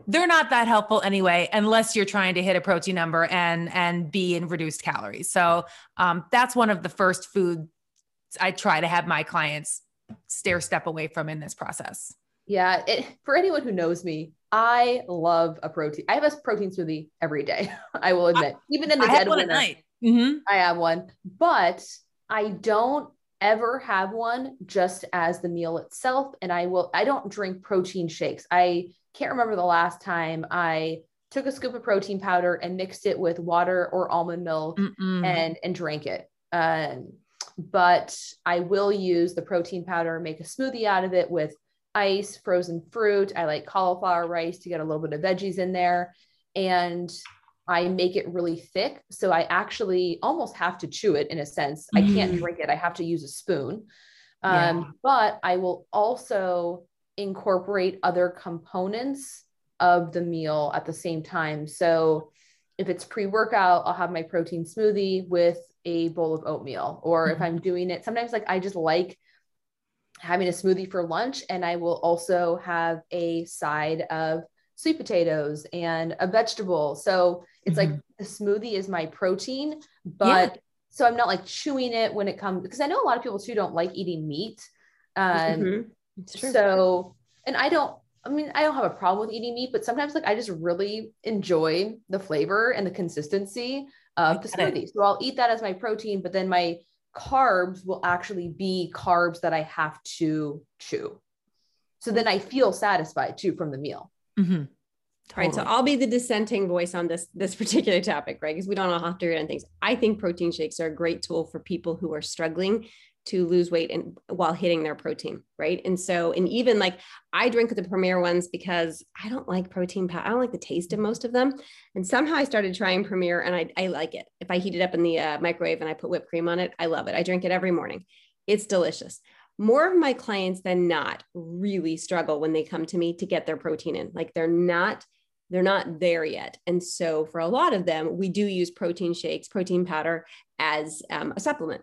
They're not that helpful anyway, unless you're trying to hit a protein number and, and be in reduced calories. So um, that's one of the first foods I try to have my clients stair step away from in this process. Yeah. It, for anyone who knows me, I love a protein. I have a protein smoothie every day. I will admit, I, even in the I dead winter, night. Mm-hmm. I have one, but I don't ever have one just as the meal itself. And I will, I don't drink protein shakes. I can't remember the last time I took a scoop of protein powder and mixed it with water or almond milk Mm-mm. and, and drank it. Um, But I will use the protein powder, make a smoothie out of it with ice, frozen fruit. I like cauliflower rice to get a little bit of veggies in there. And I make it really thick. So I actually almost have to chew it in a sense. Mm-hmm. I can't drink it. I have to use a spoon. Um, yeah. But I will also incorporate other components of the meal at the same time. So if it's pre-workout, I'll have my protein smoothie with a bowl of oatmeal, or mm-hmm. if I'm doing it, sometimes like, I just like having a smoothie for lunch, and I will also have a side of sweet potatoes and a vegetable. So it's mm-hmm. like the smoothie is my protein, but yeah. so I'm not like chewing it when it comes, because I know a lot of people too, don't like eating meat. Um, mm-hmm. It's true. So, and I don't, I mean, I don't have a problem with eating meat, but sometimes like, I just really enjoy the flavor and the consistency of the smoothie. It. So I'll eat that as my protein, but then my carbs will actually be carbs that I have to chew. So then I feel satisfied too from the meal. Mm-hmm. Totally. All right. So I'll be the dissenting voice on this, this particular topic, right? Because we don't all have to agree on things. I think protein shakes are a great tool for people who are struggling to lose weight and while hitting their protein. Right. And so, and even like I drink the Premier ones because I don't like protein powder. I don't like the taste of most of them. And somehow I started trying Premier and I, I like it. If I heat it up in the uh, microwave and I put whipped cream on it, I love it. I drink it every morning. It's delicious. More of my clients than not really struggle when they come to me to get their protein in. Like they're not, they're not there yet. And so for a lot of them, we do use protein shakes, protein powder as um, a supplement.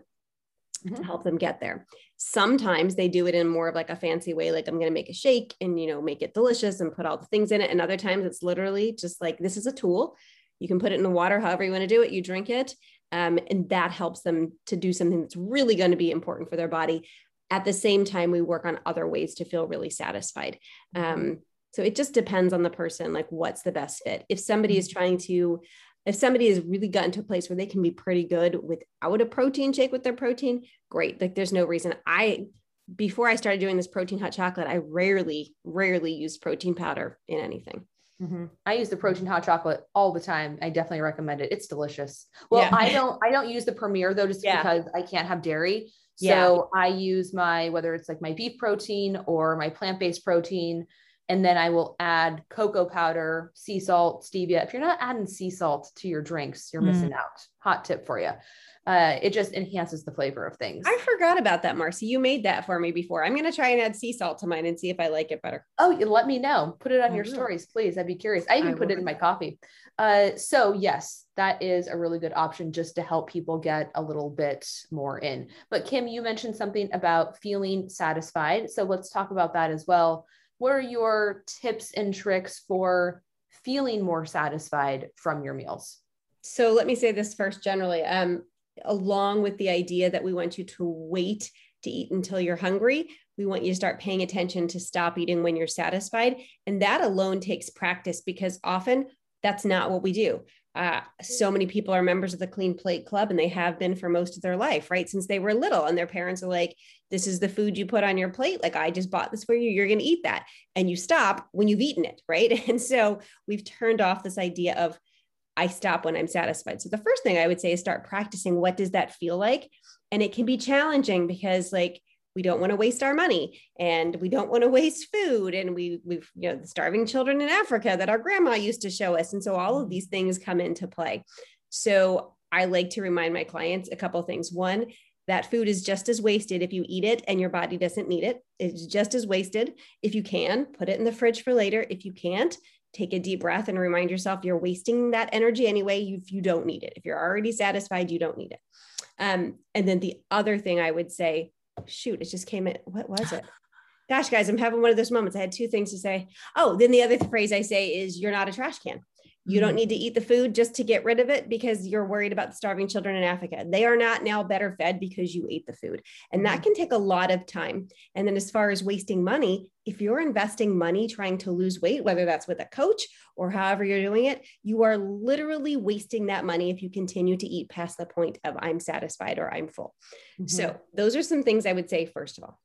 Mm-hmm. To help them get there. Sometimes they do it in more of like a fancy way. Like I'm going to make a shake and, you know, make it delicious and put all the things in it. And other times it's literally just like, this is a tool. You can put it in the water, however you want to do it. You drink it. Um, and that helps them to do something that's really going to be important for their body. At the same time, we work on other ways to feel really satisfied. Um, so it just depends on the person, like what's the best fit. If somebody is trying to If somebody has really gotten to a place where they can be pretty good without a protein shake with their protein, great. Like there's no reason. I, before I started doing this protein hot chocolate, I rarely, rarely used protein powder in anything. Mm-hmm. I use the protein hot chocolate all the time. I definitely recommend it. It's delicious. Well, yeah. I don't, I don't use the Premier though, just yeah. because I can't have dairy. So yeah. I use my, whether it's like my beef protein or my plant-based protein. And then I will add cocoa powder, sea salt, stevia. If you're not adding sea salt to your drinks, you're mm. missing out. Hot tip for you. Uh, it just enhances the flavor of things. I forgot about that, Marcy. You made that for me before. I'm going to try and add sea salt to mine and see if I like it better. Oh, you let me know. Put it on I your will. stories, please. I'd be curious. I even I put will. it in my coffee. Uh, so yes, that is a really good option just to help people get a little bit more in. But Kim, you mentioned something about feeling satisfied. So let's talk about that as well. What are your tips and tricks for feeling more satisfied from your meals? So let me say this first generally, um, along with the idea that we want you to wait to eat until you're hungry. We want you to start paying attention to stop eating when you're satisfied. And that alone takes practice because often That's not what we do. Uh, so many people are members of the Clean Plate Club, and they have been for most of their life, right? Since they were little, and their parents are like, this is the food you put on your plate. Like, I just bought this for you. You're going to eat that. And you stop when you've eaten it, right? And so we've turned off this idea of I stop when I'm satisfied. So the first thing I would say is start practicing. What does that feel like? And it can be challenging because, like, we don't want to waste our money, and we don't want to waste food. And we, we've, you know, the starving children in Africa that our grandma used to show us. And so all of these things come into play. So I like to remind my clients a couple of things. One, that food is just as wasted if you eat it and your body doesn't need it. It's just as wasted. If you can, put it in the fridge for later. If you can't, take a deep breath and remind yourself you're wasting that energy anyway if you don't need it. If you're already satisfied, you don't need it. Um, and then the other thing I would say, shoot, it just came in. What was it? Gosh, guys, I'm having one of those moments. I had two things to say. Oh, then the other phrase I say is, you're not a trash can. You don't need to eat the food just to get rid of it because you're worried about the starving children in Africa. They are not now better fed because you ate the food. And that can take a lot of time. And then as far as wasting money, if you're investing money trying to lose weight, whether that's with a coach or however you're doing it, you are literally wasting that money if you continue to eat past the point of I'm satisfied or I'm full. Mm-hmm. So those are some things I would say, first of all.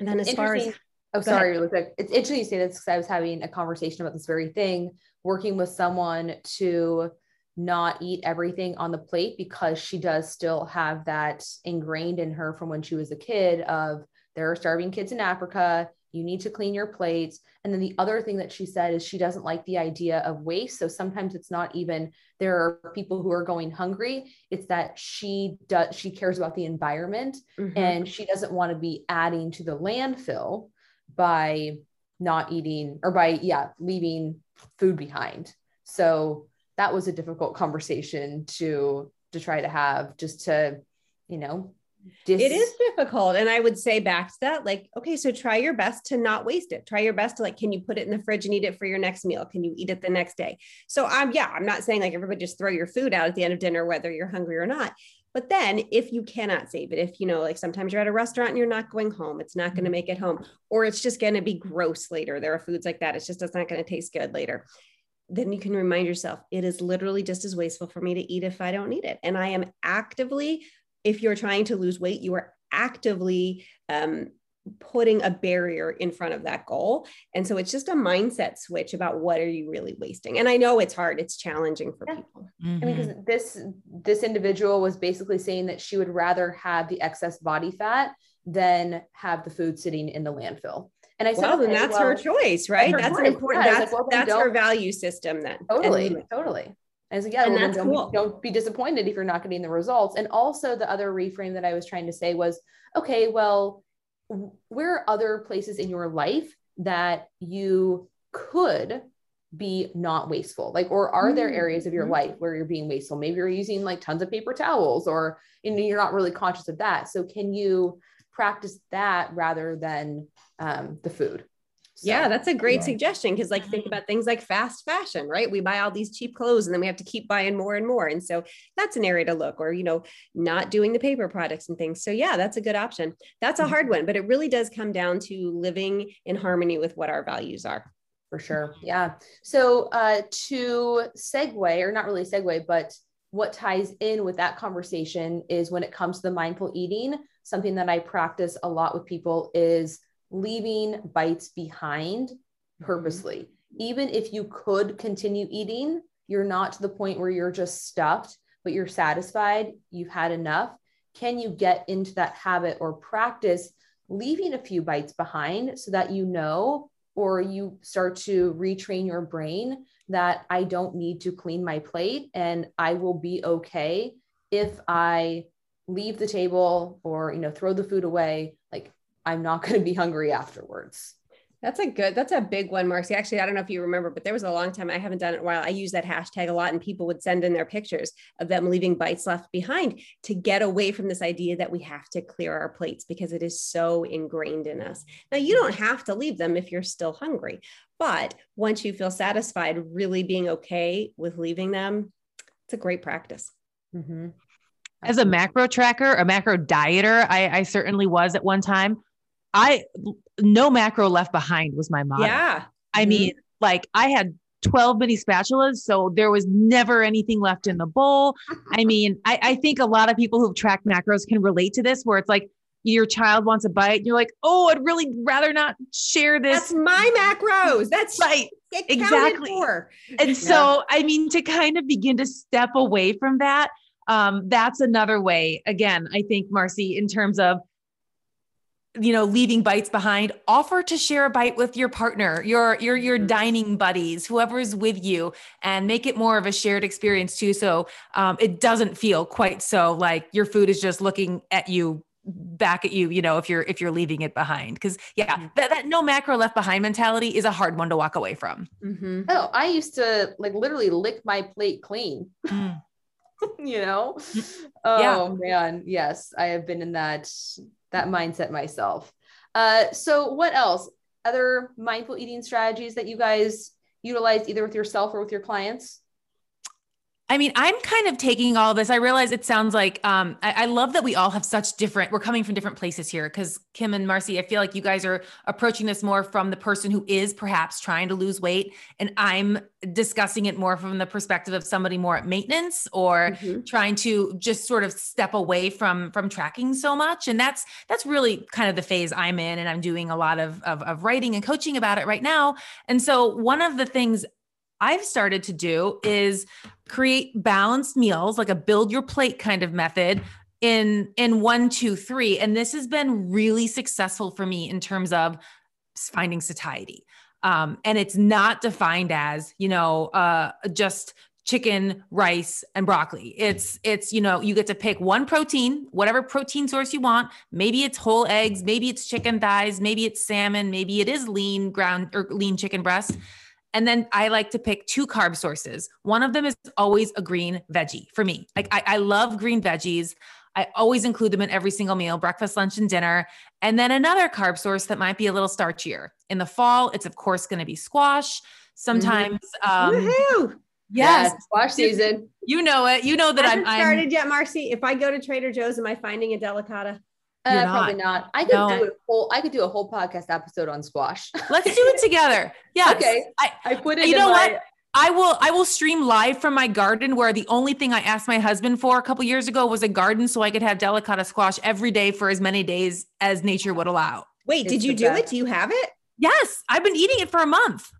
And then as far as... Oh, sorry, really quick. It's interesting you say this because I was having a conversation about this very thing, working with someone to not eat everything on the plate because she does still have that ingrained in her from when she was a kid of there are starving kids in Africa. You need to clean your plates. And then the other thing that she said is she doesn't like the idea of waste. So sometimes it's not even, there are people who are going hungry. It's that she does, she cares about the environment mm-hmm. and she doesn't want to be adding to the landfill by not eating or by, yeah, leaving food behind. So that was a difficult conversation to, to try to have just to, you know, dis- it is difficult. And I would say back to that, like, okay, so try your best to not waste it. Try your best to, like, can you put it in the fridge and eat it for your next meal? Can you eat it the next day? So I'm, um, yeah, I'm not saying like everybody just throw your food out at the end of dinner, whether you're hungry or not. But then if you cannot save it, if, you know, like sometimes you're at a restaurant and you're not going home, it's not going to make it home, or it's just going to be gross later. There are foods like that. It's just, it's not going to taste good later. Then you can remind yourself, it is literally just as wasteful for me to eat if I don't need it. And I am actively, if you're trying to lose weight, you are actively, um, putting a barrier in front of that goal. And so it's just a mindset switch about what are you really wasting. And I know it's hard, it's challenging for yeah. people. Mm-hmm. I mean, because this, this individual was basically saying that she would rather have the excess body fat than have the food sitting in the landfill. And I said, well, okay, that's well, her choice, right? Her that's choice. An important, yeah, that's, like, well, that's her value system then. Totally. And, totally. I was like, yeah, and well, that's don't, cool. don't be disappointed if you're not getting the results. And also the other reframe that I was trying to say was, okay, well, where are other places in your life that you could be not wasteful? Like, or are there areas of your life where you're being wasteful? Maybe you're using like tons of paper towels or, you know, you're not really conscious of that. So can you practice that rather than um, the food? So, yeah, that's a great yeah. suggestion. Cause like, think about things like fast fashion, right? We buy all these cheap clothes and then we have to keep buying more and more. And so that's an area to look, or, you know, not doing the paper products and things. So yeah, that's a good option. That's a hard one, but it really does come down to living in harmony with what our values are. For sure. Yeah. So uh, to segue, or not really segue, but what ties in with that conversation is when it comes to the mindful eating, something that I practice a lot with people is leaving bites behind purposely. Even if you could continue eating, you're not to the point where you're just stuffed, but you're satisfied, you've had enough. Can you get into that habit or practice leaving a few bites behind so that you know, or you start to retrain your brain that I don't need to clean my plate and I will be okay if I leave the table or, you know, throw the food away. Like, I'm not going to be hungry afterwards. That's a good, that's a big one, Marcy. Actually, I don't know if you remember, but there was a long time, I haven't done it in a while. I use that hashtag a lot and people would send in their pictures of them leaving bites left behind to get away from this idea that we have to clear our plates because it is so ingrained in us. Now, you don't have to leave them if you're still hungry, but once you feel satisfied, really being okay with leaving them, it's a great practice. Mm-hmm. As a macro tracker, a macro dieter, I, I certainly was at one time. I, no macro left behind was my motto. Yeah. I mean, like I had twelve mini spatulas. So there was never anything left in the bowl. I mean, I, I think a lot of people who've tracked macros can relate to this, where it's like, your child wants a bite. You're like, oh, I'd really rather not share this. That's my macros. That's right. Exactly. For. And yeah. so, I mean, to kind of begin to step away from that, um, that's another way. Again, I think, Marcy, in terms of, you know, leaving bites behind, offer to share a bite with your partner, your, your, your dining buddies, whoever's with you, and make it more of a shared experience too. So, um, it doesn't feel quite so like your food is just looking at you back at you, you know, if you're, if you're leaving it behind. Cause yeah, that, that no macro left behind mentality is a hard one to walk away from. Mm-hmm. Oh, I used to like literally lick my plate clean, mm. you know? Oh yeah. man. Yes. I have been in that, that mindset myself. Uh, so what else, other mindful eating strategies that you guys utilize either with yourself or with your clients? I mean, I'm kind of taking all this. I realize it sounds like, um, I, I love that we all have such different, we're coming from different places here. Cause Kim and Marcy, I feel like you guys are approaching this more from the person who is perhaps trying to lose weight. And I'm discussing it more from the perspective of somebody more at maintenance or mm-hmm. trying to just sort of step away from, from tracking so much. And that's, that's really kind of the phase I'm in. And I'm doing a lot of, of, of writing and coaching about it right now. And so one of the things I've started to do is create balanced meals, like a build your plate kind of method in, in one, two, three. And this has been really successful for me in terms of finding satiety. Um, and it's not defined as, you know, uh, just chicken, rice, and broccoli. It's, it's, you know, you get to pick one protein, whatever protein source you want. Maybe it's whole eggs, maybe it's chicken thighs, maybe it's salmon, maybe it is lean ground or lean chicken breast. And then I like to pick two carb sources. One of them is always a green veggie for me. Like I, I love green veggies. I always include them in every single meal, breakfast, lunch, and dinner. And then another carb source that might be a little starchier. In the fall, it's of course going to be squash. Sometimes, um, Woohoo! Yes, yeah, squash season. You know it. You know that I haven't I'm started I'm, yet, Marcy. If I go to Trader Joe's, am I finding a delicata? Uh, not. Probably not. I could no. do a whole. I could do a whole podcast episode on squash. Let's do it together. Yeah. Okay. I, I put it. You in know my- what? I will. I will stream live from my garden, where the only thing I asked my husband for a couple years ago was a garden, so I could have delicata squash every day for as many days as nature would allow. Wait, it's did you do best. It? Do you have it? Yes, I've been eating it for a month.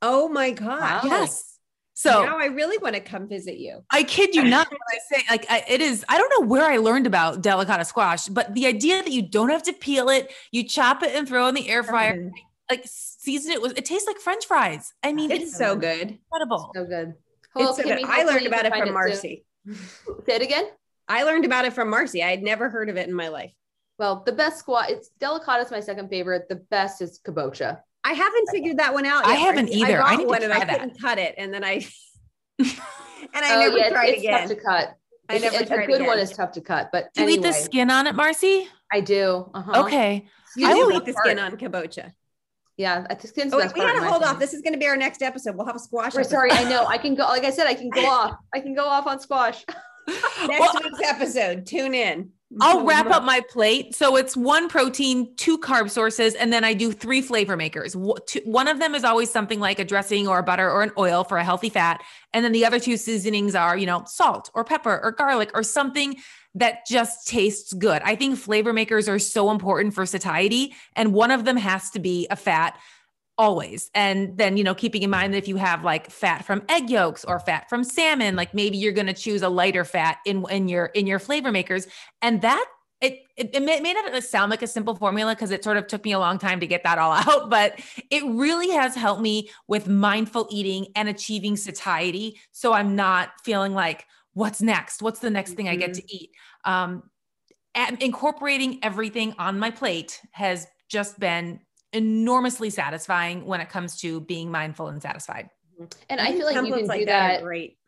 Oh my god! Wow. Yes. So now I really want to come visit you. I kid you not when I say like I, it is, I don't know where I learned about delicata squash, but the idea that you don't have to peel it, you chop it and throw in the air fryer, mm-hmm. like season it with, it tastes like French fries. I mean, it's, it's so good. Incredible. So good. Well, so good. I learned about it from it Marcy. Too. Say it again. I learned about it from Marcy. I had never heard of it in my life. Well, the best squash, it's delicata is my second favorite. The best is kabocha. I haven't figured that one out yet. I haven't either. I, I need to try and I that. Couldn't cut it. And then I, and I oh, never yeah, tried it's again. It's tough to cut. I it's, never it's tried a good again. One is tough to cut, but do anyway. You eat the skin on it, Marcy? I do. Uh-huh. Okay. You I will eat the part. Skin on kabocha. Yeah. The skin's oh, wait, we gotta hold off. This is going to be our next episode. We'll have a squash. We're sorry. I know I can go. Like I said, I can go off. I can go off on squash. Next well, week's episode. Tune in. I'll wrap up my plate. So it's one protein, two carb sources, and then I do three flavor makers. One of them is always something like a dressing or a butter or an oil for a healthy fat. And then the other two seasonings are, you know, salt or pepper or garlic or something that just tastes good. I think flavor makers are so important for satiety. And one of them has to be a fat always. And then, you know, keeping in mind that if you have like fat from egg yolks or fat from salmon, like maybe you're going to choose a lighter fat in, in your, in your flavor makers. And that it, it, it may not sound like a simple formula, cause it sort of took me a long time to get that all out, but it really has helped me with mindful eating and achieving satiety. So I'm not feeling like what's next, what's the next mm-hmm. thing I get to eat. Um, and incorporating everything on my plate has just been enormously satisfying when it comes to being mindful and satisfied. And I feel like you can do that. Great.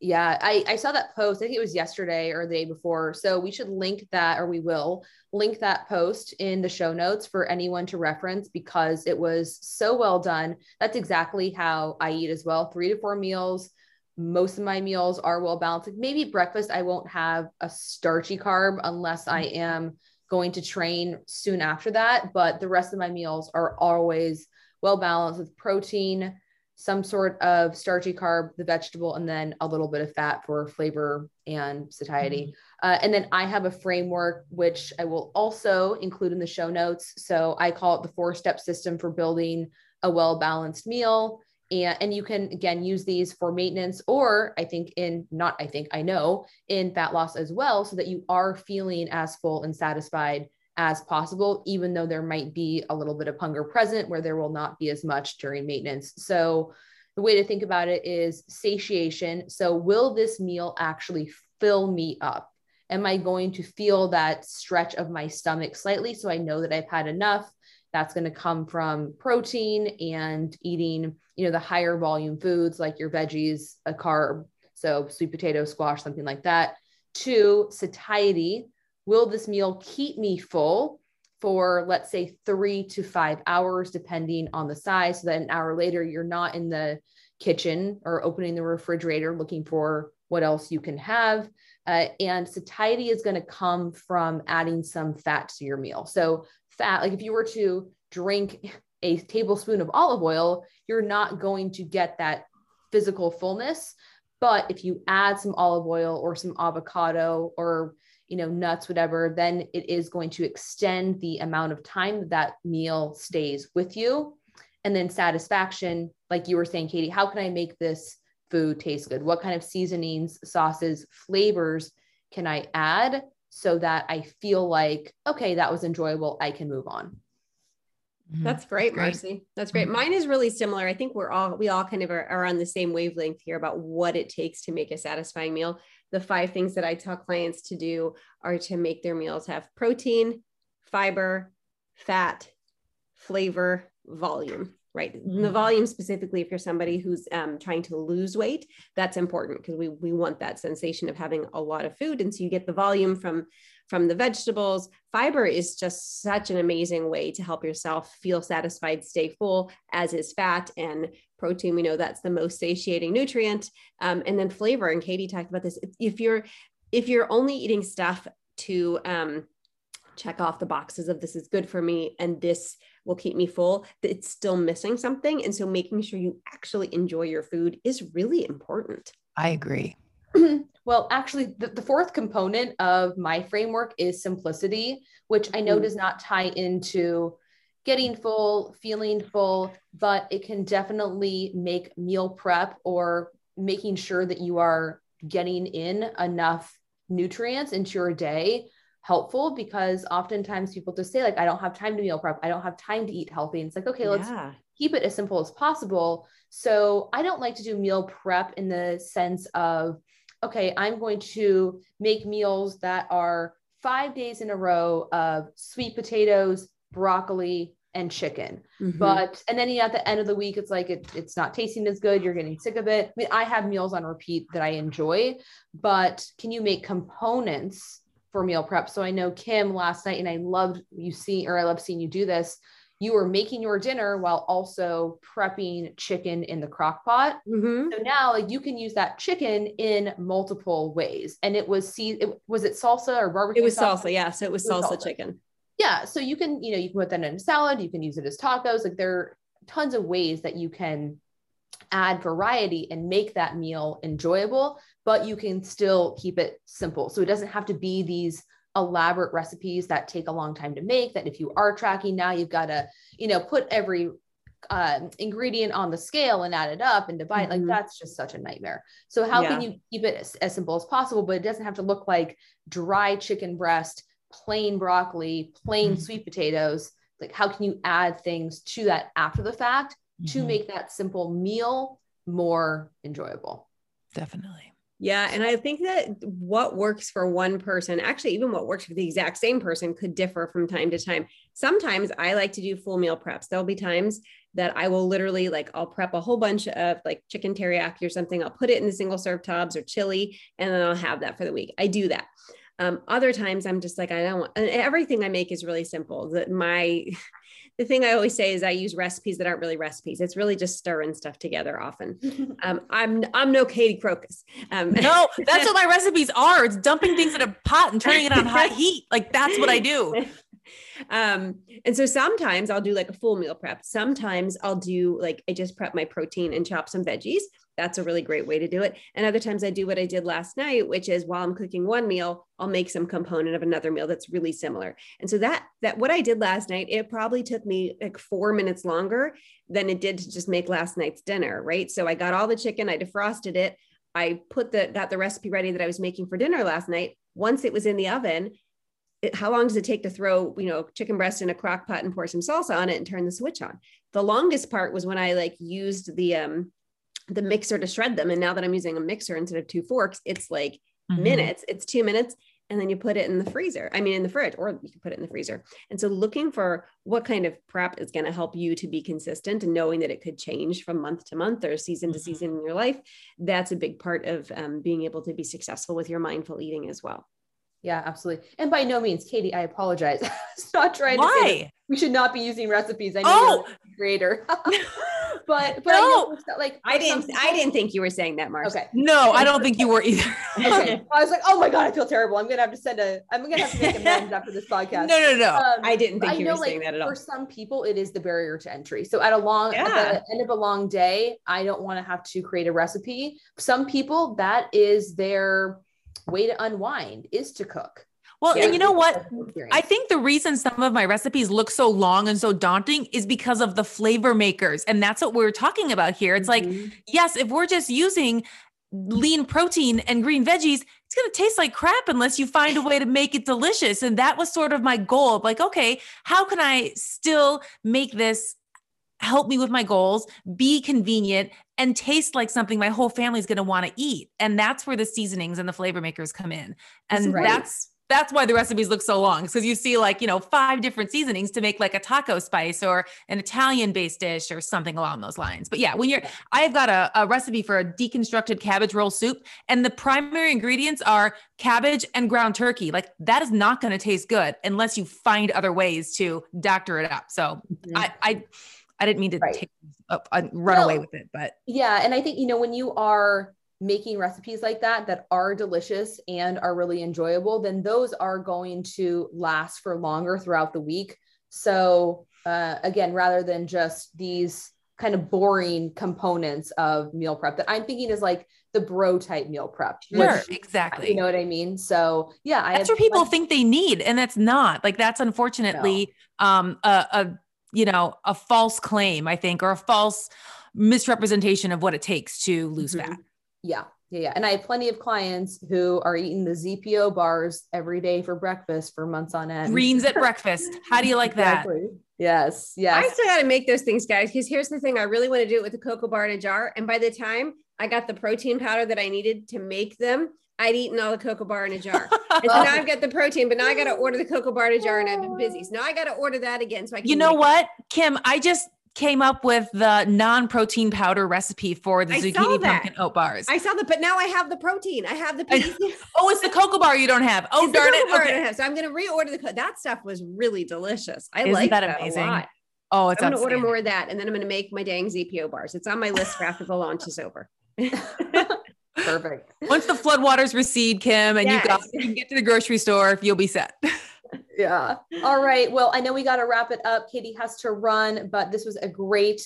Yeah. I, I saw that post. I think it was yesterday or the day before. So we should link that, or we will link that post in the show notes for anyone to reference, because it was so well done. That's exactly how I eat as well. Three to four meals. Most of my meals are well balanced. Maybe breakfast, I won't have a starchy carb unless I am going to train soon after that. But the rest of my meals are always well-balanced with protein, some sort of starchy carb, the vegetable, and then a little bit of fat for flavor and satiety. Mm-hmm. Uh, and then I have a framework, which I will also include in the show notes. So I call it the four-step system for building a well-balanced meal. And, and you can, again, use these for maintenance, or I think in not, I think I know in fat loss as well, so that you are feeling as full and satisfied as possible, even though there might be a little bit of hunger present where there will not be as much during maintenance. So the way to think about it is satiation. So will this meal actually fill me up? Am I going to feel that stretch of my stomach slightly? So I know that I've had enough. That's going to come from protein and eating, you know, the higher volume foods like your veggies, a carb, so sweet potato, squash, something like that. Two, satiety. Will this meal keep me full for, let's say, three to five hours, depending on the size, so that an hour later, you're not in the kitchen or opening the refrigerator looking for what else you can have. Uh, and satiety is going to come from adding some fat to your meal. So fat, like if you were to drink a tablespoon of olive oil, you're not going to get that physical fullness. But if you add some olive oil or some avocado or, you know, nuts, whatever, then it is going to extend the amount of time that, that meal stays with you. And then satisfaction, like you were saying, Katie, how can I make this food taste good? What kind of seasonings, sauces, flavors can I add so that I feel like, okay, that was enjoyable. I can move on. That's great, Marcy. That's great. Mine is really similar. I think we're all, we all kind of are, are on the same wavelength here about what it takes to make a satisfying meal. The five things that I tell clients to do are to make their meals have protein, fiber, fat, flavor, volume, right? And the volume specifically, if you're somebody who's um, trying to lose weight, that's important because we, we want that sensation of having a lot of food. And so you get the volume from from the vegetables. Fiber is just such an amazing way to help yourself feel satisfied, stay full, as is fat and protein. We know that's the most satiating nutrient. Um, and then flavor, and Katie talked about this. If you're, if you're only eating stuff to um, check off the boxes of this is good for me and this will keep me full, it's still missing something. And so making sure you actually enjoy your food is really important. I agree. Well, actually, the, the fourth component of my framework is simplicity, which I know does not tie into getting full, feeling full, but it can definitely make meal prep or making sure that you are getting in enough nutrients into your day helpful, because oftentimes people just say like, I don't have time to meal prep. I don't have time to eat healthy. And it's like, okay, let's yeah. keep it as simple as possible. So I don't like to do meal prep in the sense of, okay, I'm going to make meals that are five days in a row of sweet potatoes, broccoli, and chicken. Mm-hmm. But, and then at the end of the week, it's like, it, it's not tasting as good. You're getting sick of it. I mean, I have meals on repeat that I enjoy, but can you make components for meal prep? So I know Kim last night, and I loved you see, or I love seeing you do this. You were making your dinner while also prepping chicken in the crock pot. Mm-hmm. So now like, you can use that chicken in multiple ways. And it was, see, it, was it salsa or barbecue? It was salsa. salsa yeah. So it was, it was salsa, salsa chicken. Yeah. So you can, you know, you can put that in a salad, you can use it as tacos. Like there are tons of ways that you can add variety and make that meal enjoyable, but you can still keep it simple. So it doesn't have to be these elaborate recipes that take a long time to make, that if you are tracking now, you've got to, you know, put every uh, ingredient on the scale and add it up and divide. Mm-hmm. Like that's just such a nightmare. So how yeah. can you keep it as, as simple as possible, but it doesn't have to look like dry chicken breast, plain broccoli, plain mm-hmm. sweet potatoes. Like how can you add things to that after the fact mm-hmm. to make that simple meal more enjoyable? Definitely. Yeah. And I think that what works for one person, actually, even what works for the exact same person could differ from time to time. Sometimes I like to do full meal preps. There'll be times that I will literally like, I'll prep a whole bunch of like chicken teriyaki or something. I'll put it in the single serve tubs or chili, and then I'll have that for the week. I do that. Um, other times I'm just like, I don't want, and everything I make is really simple. That my, the thing I always say is I use recipes that aren't really recipes. It's really just stirring stuff together often. Um, I'm, I'm no Katie Crocus. Um, no, that's what my recipes are. It's dumping things in a pot and turning it on high heat. Like that's what I do. Um, and so sometimes I'll do like a full meal prep. Sometimes I'll do like, I just prep my protein and chop some veggies. That's a really great way to do it. And other times I do what I did last night, which is while I'm cooking one meal, I'll make some component of another meal that's really similar. And so that, that what I did last night, it probably took me like four minutes longer than it did to just make last night's dinner. Right. So I got all the chicken, I defrosted it. I put the, got the recipe ready that I was making for dinner last night. Once it was in the oven, it, how long does it take to throw, you know, chicken breast in a crock pot and pour some salsa on it and turn the switch on? The longest part was when I like used the, um, the mixer to shred them. And now that I'm using a mixer instead of two forks, it's like mm-hmm. minutes, it's two minutes. And then you put it in the freezer. I mean, in the fridge, or you can put it in the freezer. And so looking for what kind of prep is going to help you to be consistent and knowing that it could change from month to month or season to season in your life. That's a big part of um, being able to be successful with your mindful eating as well. Yeah, absolutely. And by no means, Katie, I apologize. It's not trying Why? to say we should not be using recipes. I know oh. you're a creator. But, but no. I know, like, I didn't, something. I didn't think you were saying that, Marcia. Okay. No, I don't think you were either. Okay. I was like, oh my God, I feel terrible. I'm going to have to send a, I'm going to have to make amends after this podcast. No, no, no. Um, I didn't think you know, were saying like, that at all. For some people, it is the barrier to entry. So at a long, yeah. at the end of a long day, I don't want to have to create a recipe. Some people, that is their way to unwind, is to cook. Well, yeah. And you know what? I think the reason some of my recipes look so long and so daunting is because of the flavor makers. And that's what we're talking about here. It's mm-hmm. like, yes, if we're just using lean protein and green veggies, it's going to taste like crap unless you find a way to make it delicious. And that was sort of my goal of like, okay, how can I still make this help me with my goals, be convenient, and taste like something my whole family is going to want to eat? And that's where the seasonings and the flavor makers come in. And right. that's That's why the recipes look so long. Cause you see like, you know, five different seasonings to make like a taco spice or an Italian based dish or something along those lines. But yeah, when you're, I've got a, a recipe for a deconstructed cabbage roll soup, and the primary ingredients are cabbage and ground turkey. Like that is not going to taste good unless you find other ways to doctor it up. So mm-hmm. I, I, I didn't mean to right. take, uh, run well, away with it, but yeah. And I think, you know, when you are making recipes like that, that are delicious and are really enjoyable, then those are going to last for longer throughout the week. So uh, again, rather than just these kind of boring components of meal prep that I'm thinking is like the bro type meal prep. Sure, which, exactly. You know what I mean? So yeah. I that's what people like, think they need. And that's not like, that's unfortunately no. um, a, a, you know, a false claim, I think, or a false misrepresentation of what it takes to lose mm-hmm. fat. Yeah. Yeah. Yeah. And I have plenty of clients who are eating the Z P O bars every day for breakfast for months on end. Greens at breakfast. How do you like that? Exactly. Yes. Yes. I still got to make those things, guys. Cause here's the thing. I really want to do it with a cocoa bar in a jar. And by the time I got the protein powder that I needed to make them, I'd eaten all the cocoa bar in a jar. And so now I've got the protein, but now I got to order the cocoa bar in a jar, and I've been busy. So now I got to order that again. So I can You know what, it. Kim, I just came up with the non-protein powder recipe for the I zucchini pumpkin oat bars. I saw that, but now I have the protein. I have the I, Oh, it's the cocoa bar you don't have. Oh, it's darn it. Okay. I don't have. So I'm going to reorder the co- that stuff was really delicious. I like that, that amazing? a lot. Oh, it's I'm going to order more of that. And then I'm going to make my dang Z P O bars. It's on my list for after the launch is over. Perfect. Once the floodwaters recede, Kim, and yes. you, got, you can get to the grocery store, you'll be set. Yeah. All right. Well, I know we got to wrap it up. Katie has to run, but this was a great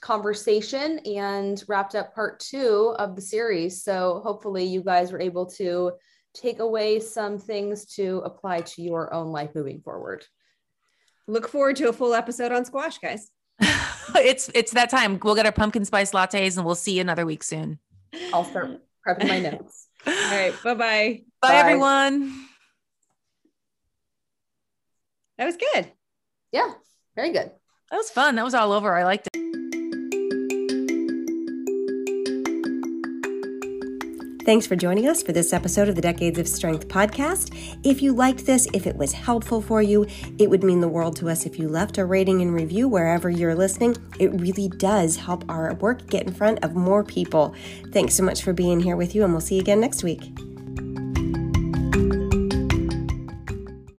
conversation and wrapped up part two of the series. So hopefully you guys were able to take away some things to apply to your own life moving forward. Look forward to a full episode on squash, guys. It's, it's that time. We'll get our pumpkin spice lattes and we'll see you another week soon. I'll start prepping my notes. All right. Bye-bye. Bye, Bye. everyone. That was good. Yeah, very good. That was fun. That was all over. I liked it. Thanks for joining us for this episode of the Decades of Strength podcast. If you liked this, if it was helpful for you, it would mean the world to us if you left a rating and review wherever you're listening. It really does help our work get in front of more people. Thanks so much for being here with you, and we'll see you again next week.